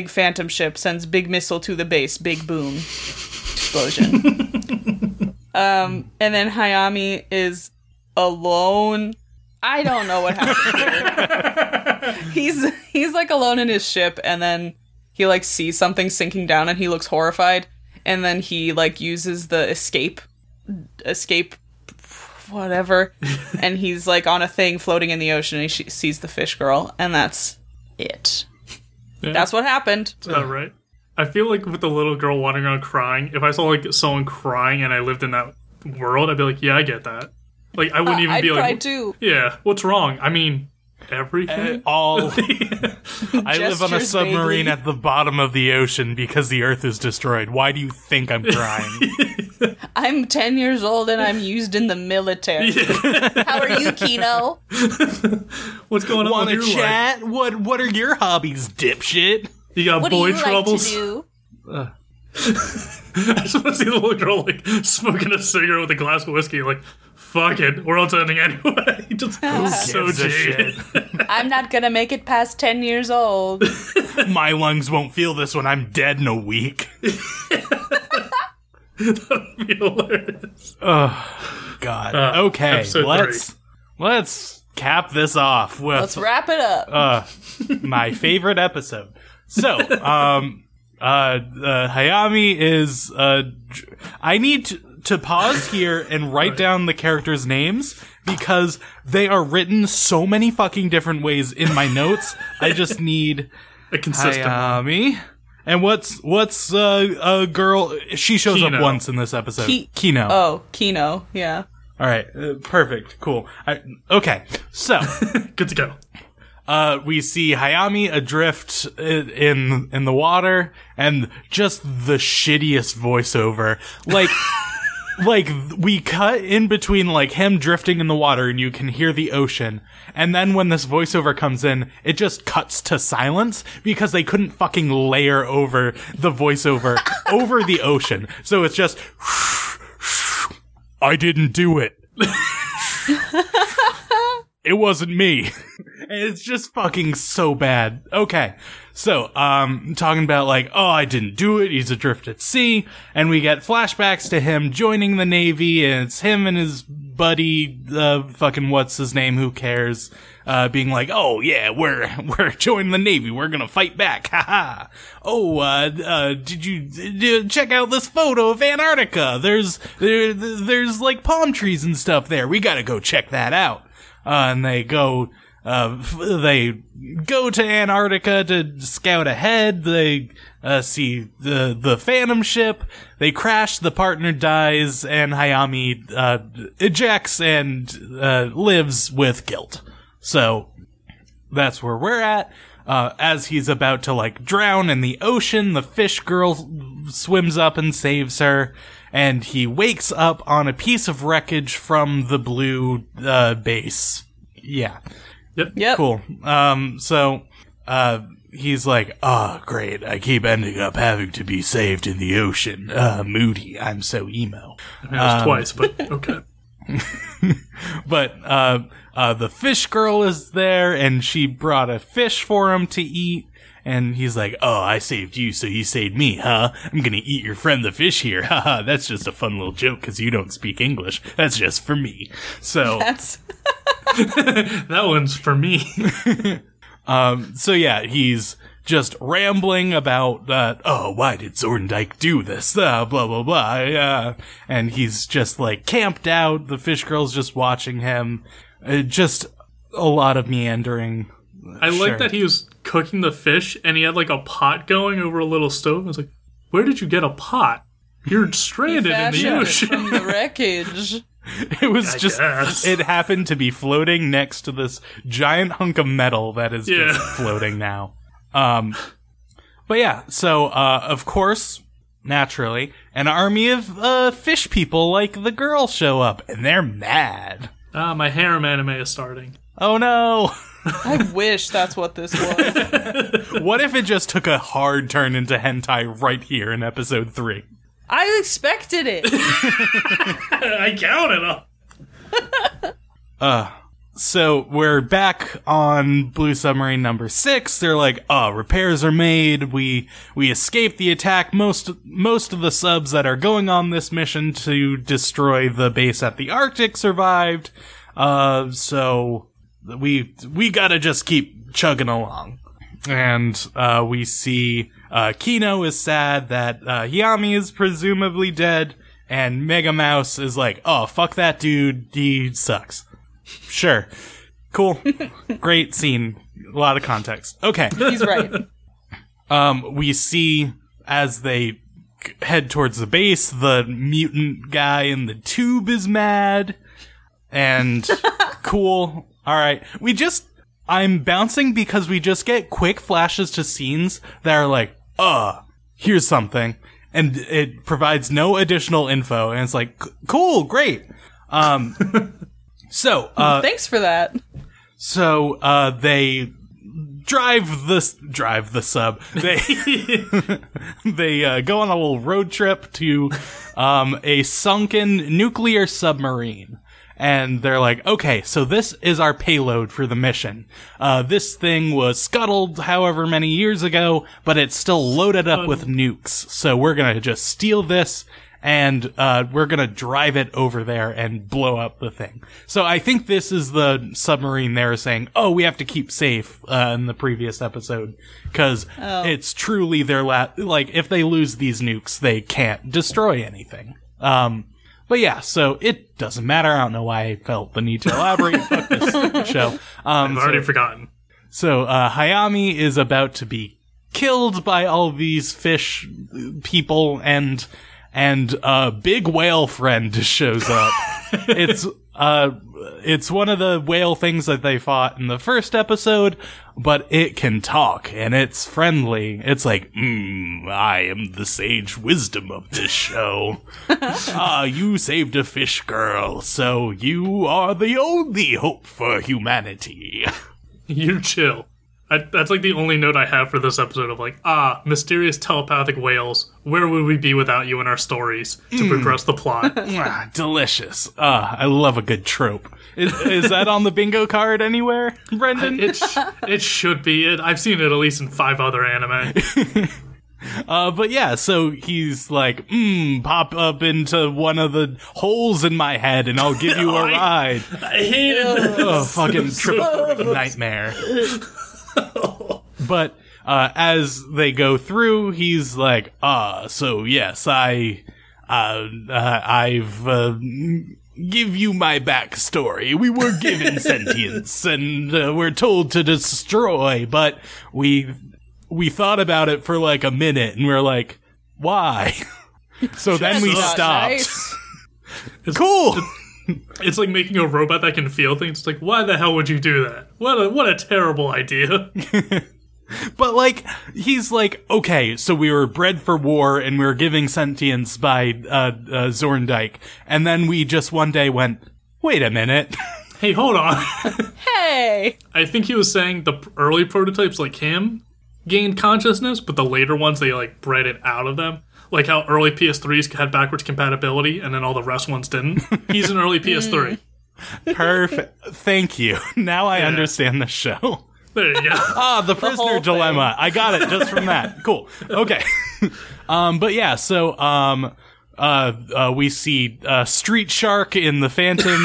phantom ship sends big missile to the base. Big boom. Explosion. And then Hayami is alone. I don't know what happened here. He's like alone in his ship, and then he like sees something sinking down, and he looks horrified. And then he like uses the escape whatever, and he's like on a thing floating in the ocean, and she sees the fish girl, and that's it. Yeah. That's what happened. Is that right? I feel like with the little girl wandering around crying, if I saw like someone crying and I lived in that world, I'd be like, yeah, I get that. Like, I wouldn't even I'd be like, too. Yeah, what's wrong? I mean, everything. All. I live on a submarine at the bottom of the ocean because the Earth is destroyed. Why do you think I'm crying? I'm 10 years old and I'm used in the military. Yeah. How are you, Kino? What's going on with your life? Wanna chat? What are your hobbies, dipshit? You got what boy troubles? What do you like to do? I just want to see the little girl like smoking a cigarette with a glass of whiskey, like, fuck it, world's ending anyway. Just so jaded. I'm not gonna make it past 10 years old. My lungs won't feel this when I'm dead in a week. That would be hilarious. Oh, God. Okay, let's cap this off with, let's wrap it up. My favorite episode. So, Hayami is... I need to pause here and write down the characters' names because they are written so many fucking different ways in my notes. I just need a consistent Hayami. And what's a girl? She shows up once in this episode. Kino. Oh, Kino. Yeah. All right. Perfect. Cool. Okay. So good to go. We see Hayami adrift in the water, and just the shittiest voiceover. Like, we cut in between like him drifting in the water, and you can hear the ocean. And then when this voiceover comes in, it just cuts to silence because they couldn't fucking layer over the voiceover over the ocean. So it's just, I didn't do it. It wasn't me. It's just fucking so bad. Okay. So, talking about like, oh, I didn't do it. He's adrift at sea. And we get flashbacks to him joining the Navy, and it's him and his buddy, fucking what's his name? Who cares? Being like, oh yeah, we're joining the Navy. We're gonna fight back. Ha ha. Oh, did you check out this photo of Antarctica? There's like palm trees and stuff there. We gotta go check that out. And they go to Antarctica to scout ahead. They see the Phantom ship. They crash. The partner dies, and Hayami ejects and lives with guilt. So that's where we're at. As he's about to like drown in the ocean, the fish girl swims up and saves her. And he wakes up on a piece of wreckage from the blue base. Yeah. Yep. Cool. So he's like, oh, great. I keep ending up having to be saved in the ocean. Moody. I'm so emo. I mean, it was twice, but okay. But the fish girl is there, and she brought a fish for him to eat. And he's like, oh, I saved you, so you saved me, huh? I'm gonna eat your friend the fish here. Haha, that's just a fun little joke because you don't speak English. That's just for me. So that's that one's for me. So yeah, he's just rambling about, why did Zorndyke do this? Blah, blah, blah. And he's just like camped out. The fish girl's just watching him. Just a lot of meandering. Like that he was cooking the fish, and he had like a pot going over a little stove. I was like, "Where did you get a pot? You're stranded in the ocean from the wreckage." It was it happened to be floating next to this giant hunk of metal that is just floating now. But yeah, so of course, naturally, an army of fish people like the girl show up, and they're mad. My harem anime is starting. Oh no. I wish that's what this was. What if it just took a hard turn into hentai right here in episode 3? I expected it. I counted on. So we're back on Blue Submarine Number 6. They're like, oh, repairs are made. We escaped the attack. Most of the subs that are going on this mission to destroy the base at the Arctic survived. So we gotta just keep chugging along. And we see Kino is sad that Hayami is presumably dead, and Mega Mouse is like, oh, fuck that dude, he sucks. Sure. Cool. Great scene. A lot of context. Okay. He's right. We see, as they head towards the base, the mutant guy in the tube is mad. And cool. All right. I'm bouncing because we just get quick flashes to scenes that are like, here's something. And it provides no additional info. And it's like, cool, great. Thanks for that. So, they drive the sub. They go on a little road trip to, a sunken nuclear submarine. and they're like, okay, so this is our payload for the mission. This thing was scuttled however many years ago, but it's still loaded up with nukes, so we're gonna just steal this, and we're gonna drive it over there and blow up the thing. So I think this is the submarine there saying, oh, we have to keep safe in the previous episode, because it's truly their like, if they lose these nukes, they can't destroy anything. But yeah, so it doesn't matter. I don't know why I felt the need to elaborate. Fuck this show. I've already forgotten. So Hayami is about to be killed by all these fish people, and a big whale friend shows up. It's one of the whale things that they fought in the first episode, but it can talk and it's friendly. It's like, I am the sage wisdom of this show. You saved a fish girl, so you are the only hope for humanity. You chill. That's like the only note I have for this episode of like, mysterious telepathic whales. Where would we be without you in our stories to progress the plot? Delicious. I love a good trope. Is that on the bingo card anywhere, Brendan? It should be. I've seen it at least in 5 other anime. But yeah, so he's like, pop up into one of the holes in my head and I'll give you a ride. I hated this. Oh, fucking triple nightmare. But as they go through, he's like, so yes, I've give you my backstory. We were given sentience, and we're told to destroy, but we thought about it for like a minute, and we're like, why? So then we stopped. Nice. Cool. It's like making a robot that can feel things. It's like, why the hell would you do that? What a terrible idea. But like, he's like, okay, so we were bred for war and we were giving sentience by Zorndyke, and then we just one day went, wait a minute. Hey, hold on. Hey. I think he was saying the early prototypes like him gained consciousness, but the later ones, they like bred it out of them. Like how early PS3s had backwards compatibility, and then all the rest ones didn't. He's an early PS3. Perfect. Thank you. Now I understand the show. There you go. The prisoner dilemma. I got it just from that. Cool. Okay. But yeah, so we see Street Shark in the Phantom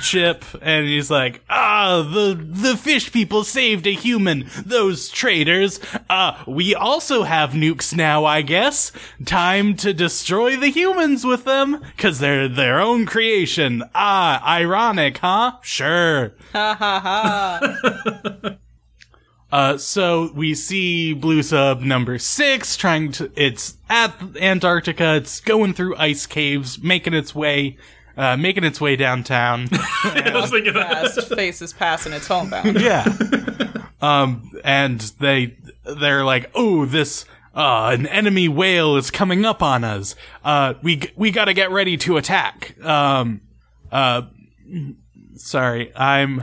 ship, and he's like, the fish people saved a human, those traitors. We also have nukes now, I guess. Time to destroy the humans with them, cause they're their own creation. Ironic, huh? Sure. Ha ha ha. So we see Blue Sub Number 6 it's at Antarctica, it's going through ice caves, making its way downtown. I was thinking that. Faces passing its homebound. Yeah. And they're like, oh, this an enemy whale is coming up on us. We gotta get ready to attack. Sorry, I'm.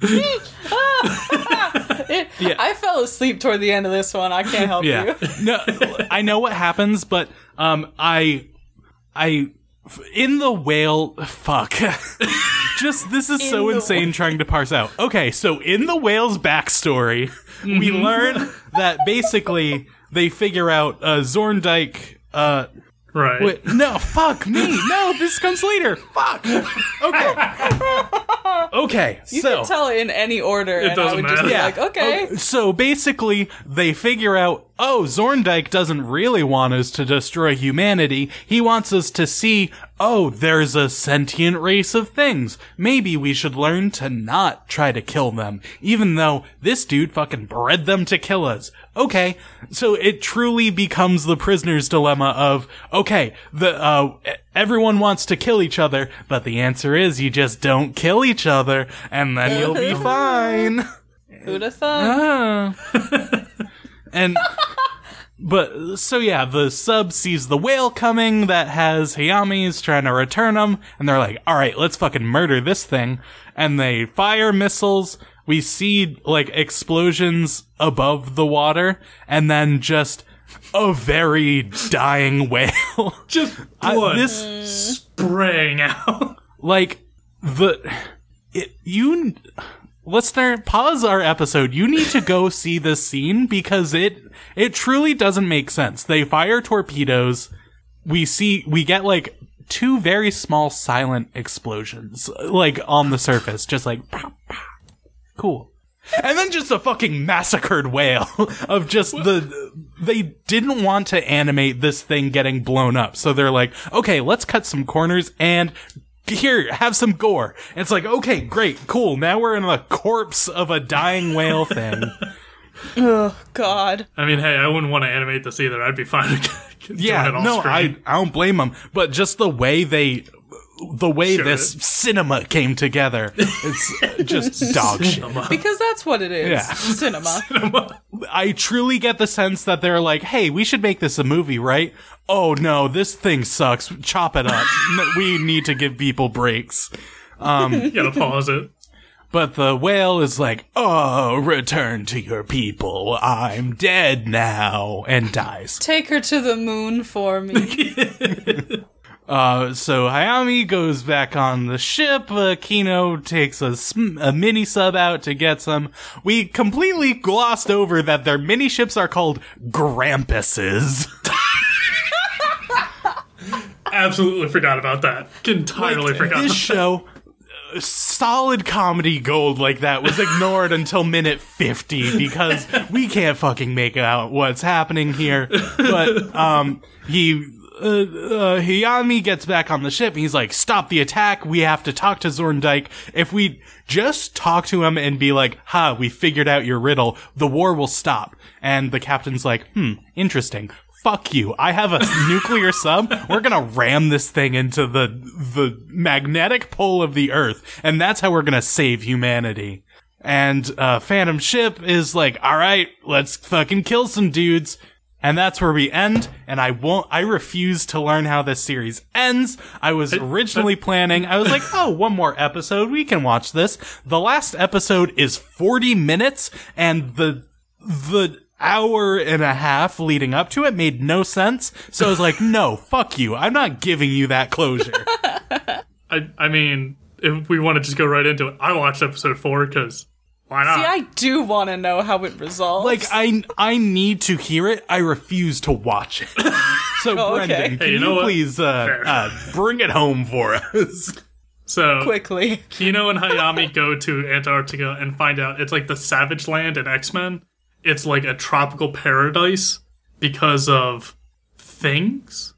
I fell asleep toward the end of this one. I can't help you. No, I know what happens, but I. In the whale, fuck. Just, this is so insane trying to parse out. Okay, so in the whale's backstory, we learn that basically they figure out Zorndyke, right. Wait, no, fuck me. No, this comes later. Fuck. Okay. Okay, you so. You can tell it in any order, it and doesn't I would matter. Just be like, okay. So basically, they figure out, Zorndyke doesn't really want us to destroy humanity. He wants us to see, there's a sentient race of things. Maybe we should learn to not try to kill them, even though this dude fucking bred them to kill us. Okay, so it truly becomes the prisoner's dilemma of, okay, everyone wants to kill each other, but the answer is you just don't kill each other, and then you'll be fine. Who'd have thought? So the sub sees the whale coming that has Hayami's trying to return him, and they're like, alright, let's fucking murder this thing. And they fire missiles, we see, like, explosions above the water, and then just a very dying whale. Just blood spraying out. Like, listener, pause our episode. You need to go see this scene because it truly doesn't make sense. They fire torpedoes. We get like two very small silent explosions, like on the surface, just like pow, pow. Cool. And then just a fucking massacred whale of just they didn't want to animate this thing getting blown up. So they're like, okay, let's cut some corners and here, have some gore. And it's like, okay, great, cool. Now we're in the corpse of a dying whale thing. Oh, God. I mean, hey, I wouldn't want to animate this either. I'd be fine. I don't blame them. But just the way this cinema came together, it's just dog shit. Because that's what it is. Yeah. Cinema. I truly get the sense that they're like, hey, we should make this a movie, right? Oh, no, this thing sucks. Chop it up. We need to give people breaks. You gotta pause it. But the whale is like, oh, return to your people. I'm dead now. And dies. Take her to the moon for me. So Hayami goes back on the ship. Kino takes a mini sub out to get some. We completely glossed over that their mini ships are called Grampuses. Absolutely forgot about that. Entirely forgot. This show, solid comedy gold like that was ignored until minute 50 because we can't fucking make out what's happening here. But Hayami gets back on the ship and he's like, stop the attack, we have to talk to Zorndyke. If we just talk to him and be like, ha, we figured out your riddle, the war will stop. And the captain's like, interesting. Fuck you, I have a nuclear sub, we're gonna ram this thing into the magnetic pole of the earth, and that's how we're gonna save humanity. And Phantom Ship is like, alright, let's fucking kill some dudes. And that's where we end, and I refuse to learn how this series ends. I was originally planning, I was like, oh, one more episode, we can watch this. The last episode is 40 minutes, and the hour and a half leading up to it made no sense. So I was like, no, fuck you, I'm not giving you that closure. I mean, if we want to just go right into it, I watched episode 4, because... why not? See, I do want to know how it resolves. Like, I need to hear it. I refuse to watch it. So, oh, okay. Brendan, can you please bring it home for us? So quickly. Kino and Hayami go to Antarctica and find out it's like the Savage Land in X-Men. It's like a tropical paradise because of things.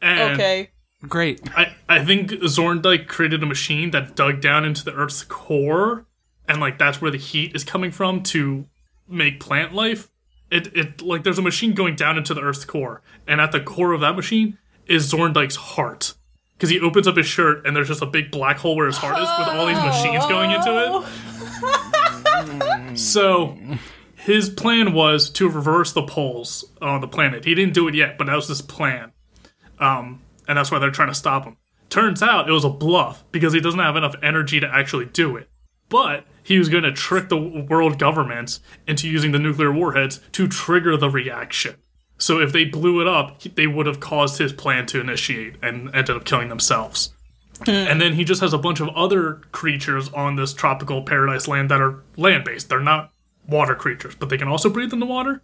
And okay. Great. I think Zorndyke created a machine that dug down into the Earth's core. And, like, that's where the heat is coming from to make plant life. It there's a machine going down into the Earth's core. And at the core of that machine is Zorndyke's heart. Because he opens up his shirt and there's just a big black hole where his heart is with all these machines going into it. So, his plan was to reverse the poles on the planet. He didn't do it yet, but that was his plan. And that's why they're trying to stop him. Turns out it was a bluff because he doesn't have enough energy to actually do it. But he was going to trick the world governments into using the nuclear warheads to trigger the reaction. So if they blew it up, they would have caused his plan to initiate and ended up killing themselves. And then he just has a bunch of other creatures on this tropical paradise land that are land-based. They're not water creatures, but they can also breathe in the water.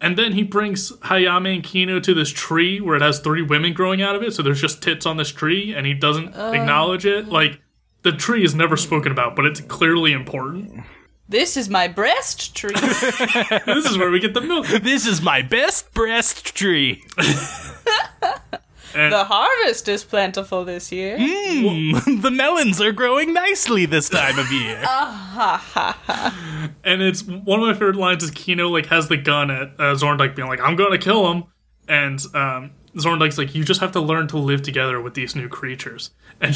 And then he brings Hayami and Kino to this tree where it has 3 women growing out of it. So there's just tits on this tree, and he doesn't acknowledge it. Like, the tree is never spoken about, but it's clearly important. This is my breast tree. This is where we get the milk. This is my best breast tree. The harvest is plentiful this year. The melons are growing nicely this time of year. And it's one of my favorite lines is Kino like has the gun at Zorndyke being like, I'm going to kill him. And Zorndyke's like, you just have to learn to live together with these new creatures. And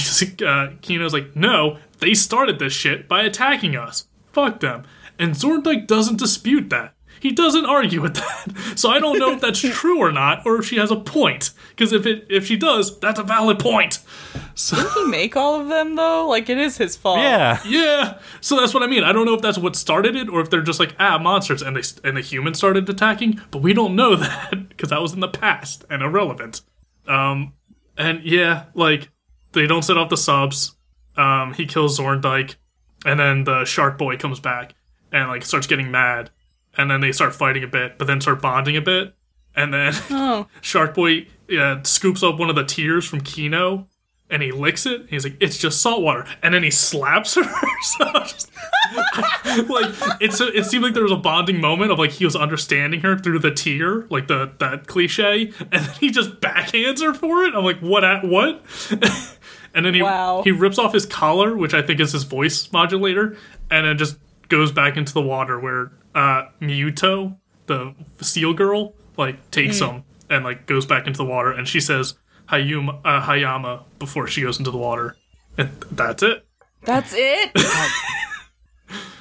Kino's like, no, they started this shit by attacking us. Fuck them. And Zorndyke doesn't dispute that. He doesn't argue with that. So I don't know if that's true or not, or if she has a point. Because if she does, that's a valid point. So, didn't he make all of them, though? Like, it is his fault. Yeah. So that's what I mean. I don't know if that's what started it, or if they're just like, monsters, and the humans started attacking. But we don't know that, because that was in the past and irrelevant. And yeah, like... They don't set off the subs. He kills Zorndyke, and then the shark boy comes back and like starts getting mad, and then they start fighting a bit, but then start bonding a bit, and then Shark Boy scoops up one of the tears from Kino, and he licks it. He's like, "It's just salt water," and then he slaps her. So just, like it seemed like there was a bonding moment of like he was understanding her through the tear, like that cliche, and then he just backhands her for it. I'm like, what? And then he rips off his collar, which I think is his voice modulator, and then just goes back into the water where Miyuto, the seal girl, like takes him and like goes back into the water, and she says Hayama before she goes into the water, and that's it.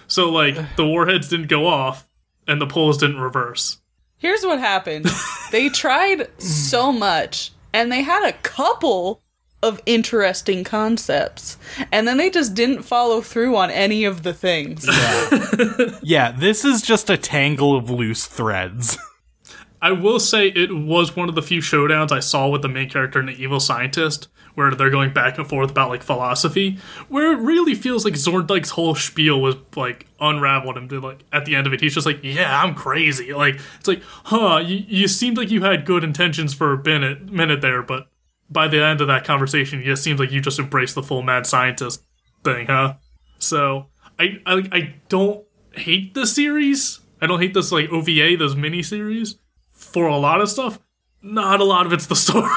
So like the warheads didn't go off and the poles didn't reverse. Here's what happened. They tried so much, and they had a couple of interesting concepts, and then they just didn't follow through on any of the things. Yeah, this is just a tangle of loose threads. I will say it was one of the few showdowns I saw with the main character and the evil scientist, where they're going back and forth about, like, philosophy, where it really feels like Zorndyke's whole spiel was, like, unraveled, and, like, at the end of it, he's just like, yeah, I'm crazy. Like, it's like, you seemed like you had good intentions for a minute there, but by the end of that conversation, it seems like you just embraced the full mad scientist thing, huh? So, I don't hate this series. I don't hate this, like, OVA, those miniseries. For a lot of stuff, not a lot of it's the story.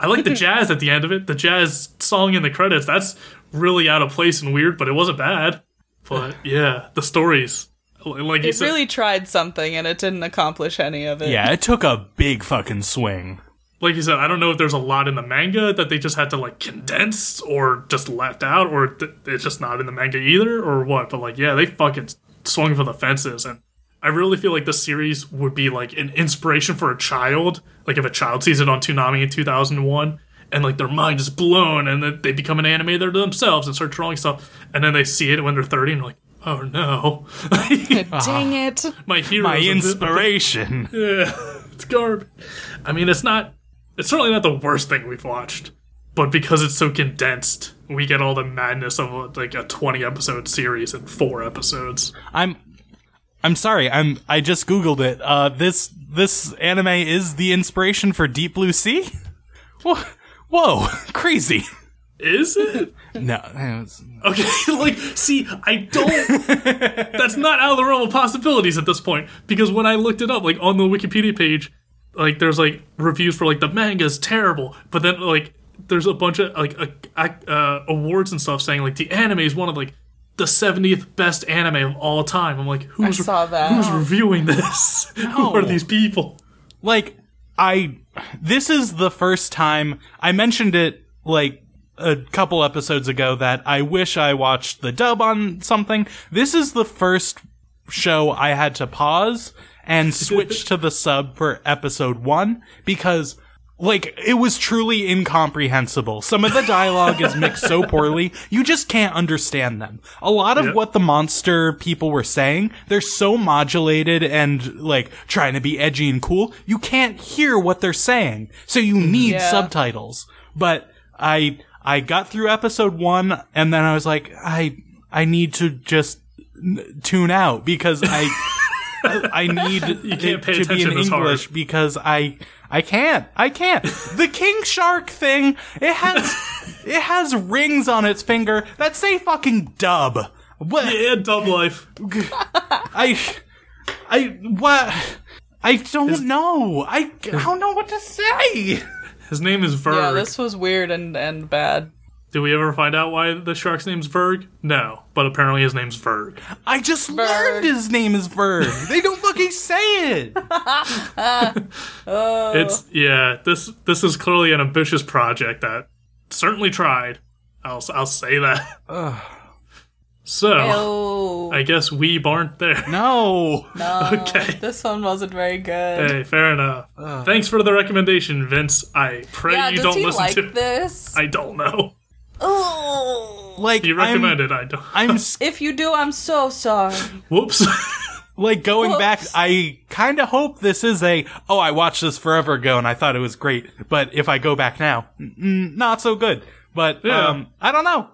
I like the jazz at the end of it. The jazz song in the credits, that's really out of place and weird, but it wasn't bad. But yeah, the stories. Like you said, really tried something, and it didn't accomplish any of it. Yeah, it took a big fucking swing. Like you said, I don't know if there's a lot in the manga that they just had to, like, condense or just left out, or it's just not in the manga either, or what. But, like, yeah, they fucking swung for the fences, and I really feel like this series would be, like, an inspiration for a child. Like, if a child sees it on Toonami in 2001, and, like, their mind is blown, and then they become an animator themselves and start drawing stuff, and then they see it when they're 30, and they're like, oh, no. Dang it. My hero. My inspiration. Yeah, it's garbage. I mean, it's certainly not the worst thing we've watched, but because it's so condensed, we get all the madness of, like, a 20-episode series in 4 episodes. I'm sorry. I just googled it. This anime is the inspiration for Deep Blue Sea. Whoa, crazy. Is it? No. Okay. Like, see, I don't. That's not out of the realm of possibilities at this point, because when I looked it up, like on the Wikipedia page, like there's like reviews for like the manga's terrible, but then like there's a bunch of like awards and stuff saying like the anime is one of like the 70th best anime of all time. I'm like, who's reviewing this? No. Who are these people? Like, this is the first time, I mentioned it like a couple episodes ago that I wish I watched the dub on something. This is the first show I had to pause and switch to the sub for episode 1 because like, it was truly incomprehensible. Some of the dialogue is mixed so poorly, you just can't understand them. A lot of what the monster people were saying, they're so modulated and, like, trying to be edgy and cool, you can't hear what they're saying. So you need subtitles. But I got through episode 1, and then I was like, I need to just tune out because I need it to be in English because I can't. I can't. The king shark thing, it has rings on its finger that say fucking dub. What? Yeah, dub life. I don't know. I don't know what to say. His name is Verg. Yeah, this was weird and bad. Did we ever find out why the shark's name's Verg? No, but apparently his name's Verg. I just learned his name is Verg. They don't fucking say it. It's This is clearly an ambitious project that certainly tried. I'll say that. So I guess we aren't there. No. Okay. This one wasn't very good. Hey, fair enough. Thanks for the recommendation, Vince. I pray you don't listen like to this. I don't know. Oh, like you recommended, I don't. If you do, I'm so sorry. Whoops. Like going back, I kind of hope this is I watched this forever ago and I thought it was great, but if I go back now, not so good. But I don't know.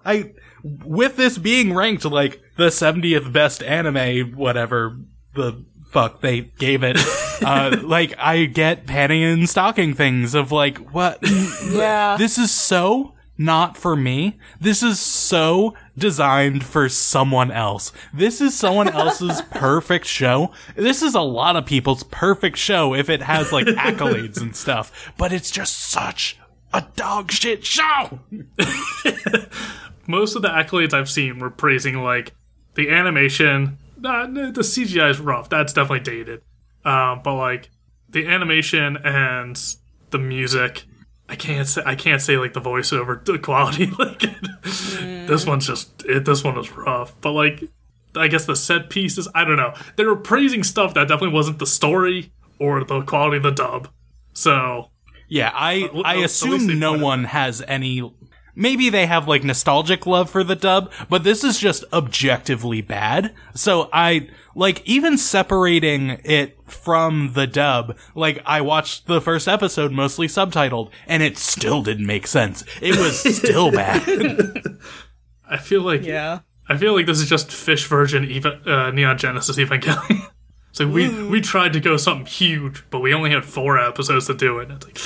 With this being ranked like the 70th best anime, whatever the fuck they gave it, like I get panning and stocking things of like, what? Yeah, this is so not for me. This is so designed for someone else. This is someone else's perfect show. This is a lot of people's perfect show if it has like accolades and stuff, but it's just such a dog shit show. Most of the accolades I've seen were praising like the animation. The CGI is rough. That's definitely dated. But like the animation and the music, I can't say like the voiceover the quality. Like this one was rough. But like I guess the set pieces, I don't know. They were praising stuff that definitely wasn't the story or the quality of the dub. So yeah, I assume no one has any. Maybe they have like nostalgic love for the dub, but this is just objectively bad. So I like even separating it from the dub, like I watched the first episode mostly subtitled and it still didn't make sense. It was still bad. I feel like this is just fish version Neon Genesis Evangelion. So we tried to go something huge, but we only had 4 episodes to do it. It's like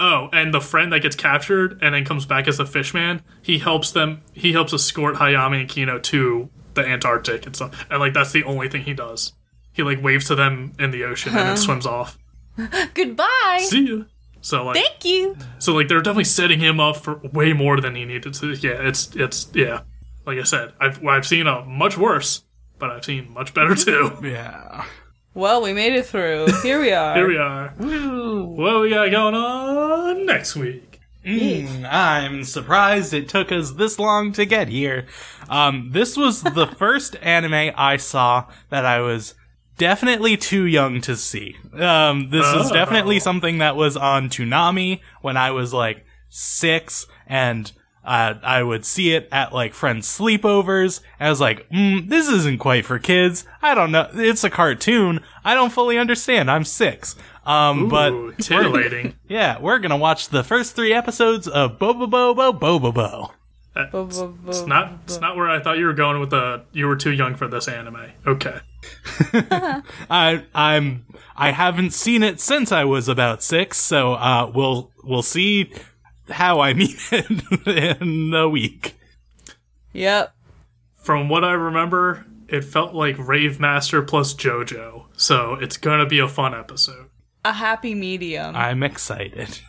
oh, and the friend that gets captured and then comes back as a fishman, he helps escort Hayami and Kino to the Antarctic and stuff. And like that's the only thing he does. He like waves to them in the ocean and then swims off. Goodbye. See ya. So like thank you. So like they're definitely setting him up for way more than he needed to. Yeah, it's yeah. Like I said, I've seen a much worse, but I've seen much better too. Yeah. Well, we made it through. Here we are. Here we are. Woo. What we got going on next week? I'm surprised it took us this long to get here. This was the first anime I saw that I was definitely too young to see. This is definitely something that was on Toonami when I was like 6, and I would see it at like friends' sleepovers. I was like, this isn't quite for kids. I don't know. It's a cartoon. I don't fully understand. I'm 6. Ooh, but titillating. Yeah, we're gonna watch the first 3 episodes of Bo-bo-bo-bo-bo-bo-bo. It's not where I thought you were going with the. You were too young for this anime. Okay. I haven't seen it since I was about 6, so we'll see how I mean it in a week. Yep. From what I remember, it felt like Rave Master plus JoJo, so it's gonna be a fun episode. A happy medium. I'm excited.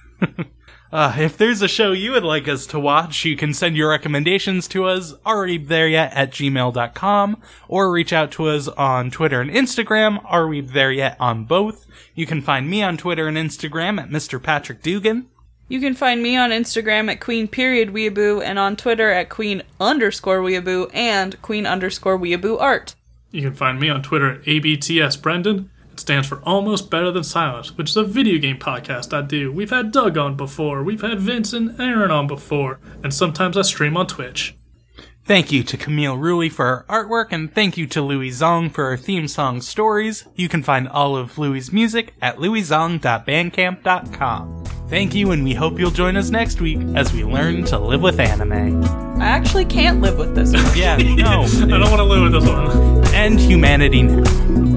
If there's a show you would like us to watch, you can send your recommendations to us arewethereyet@gmail.com or reach out to us on Twitter and Instagram, arewethereyet on both. You can find me on Twitter and Instagram at Mr. Patrick Dugan. You can find me on Instagram at Queen.Weeaboo and on Twitter at Queen_Weeaboo and Queen_Weeaboo art. You can find me on Twitter at ABTSBrendan. It stands for Almost Better Than Silence, which is a video game podcast I do. We've had Doug on before. We've had Vince and Aaron on before. And sometimes I stream on Twitch. Thank you to Camille Rui for her artwork, and thank you to Louis Zong for her theme song Stories. You can find all of Louis' music at louiszong.bandcamp.com. Thank you, and we hope you'll join us next week as we learn to live with anime. I actually can't live with this one. Yeah, no. I don't want to live with this one. And humanity now.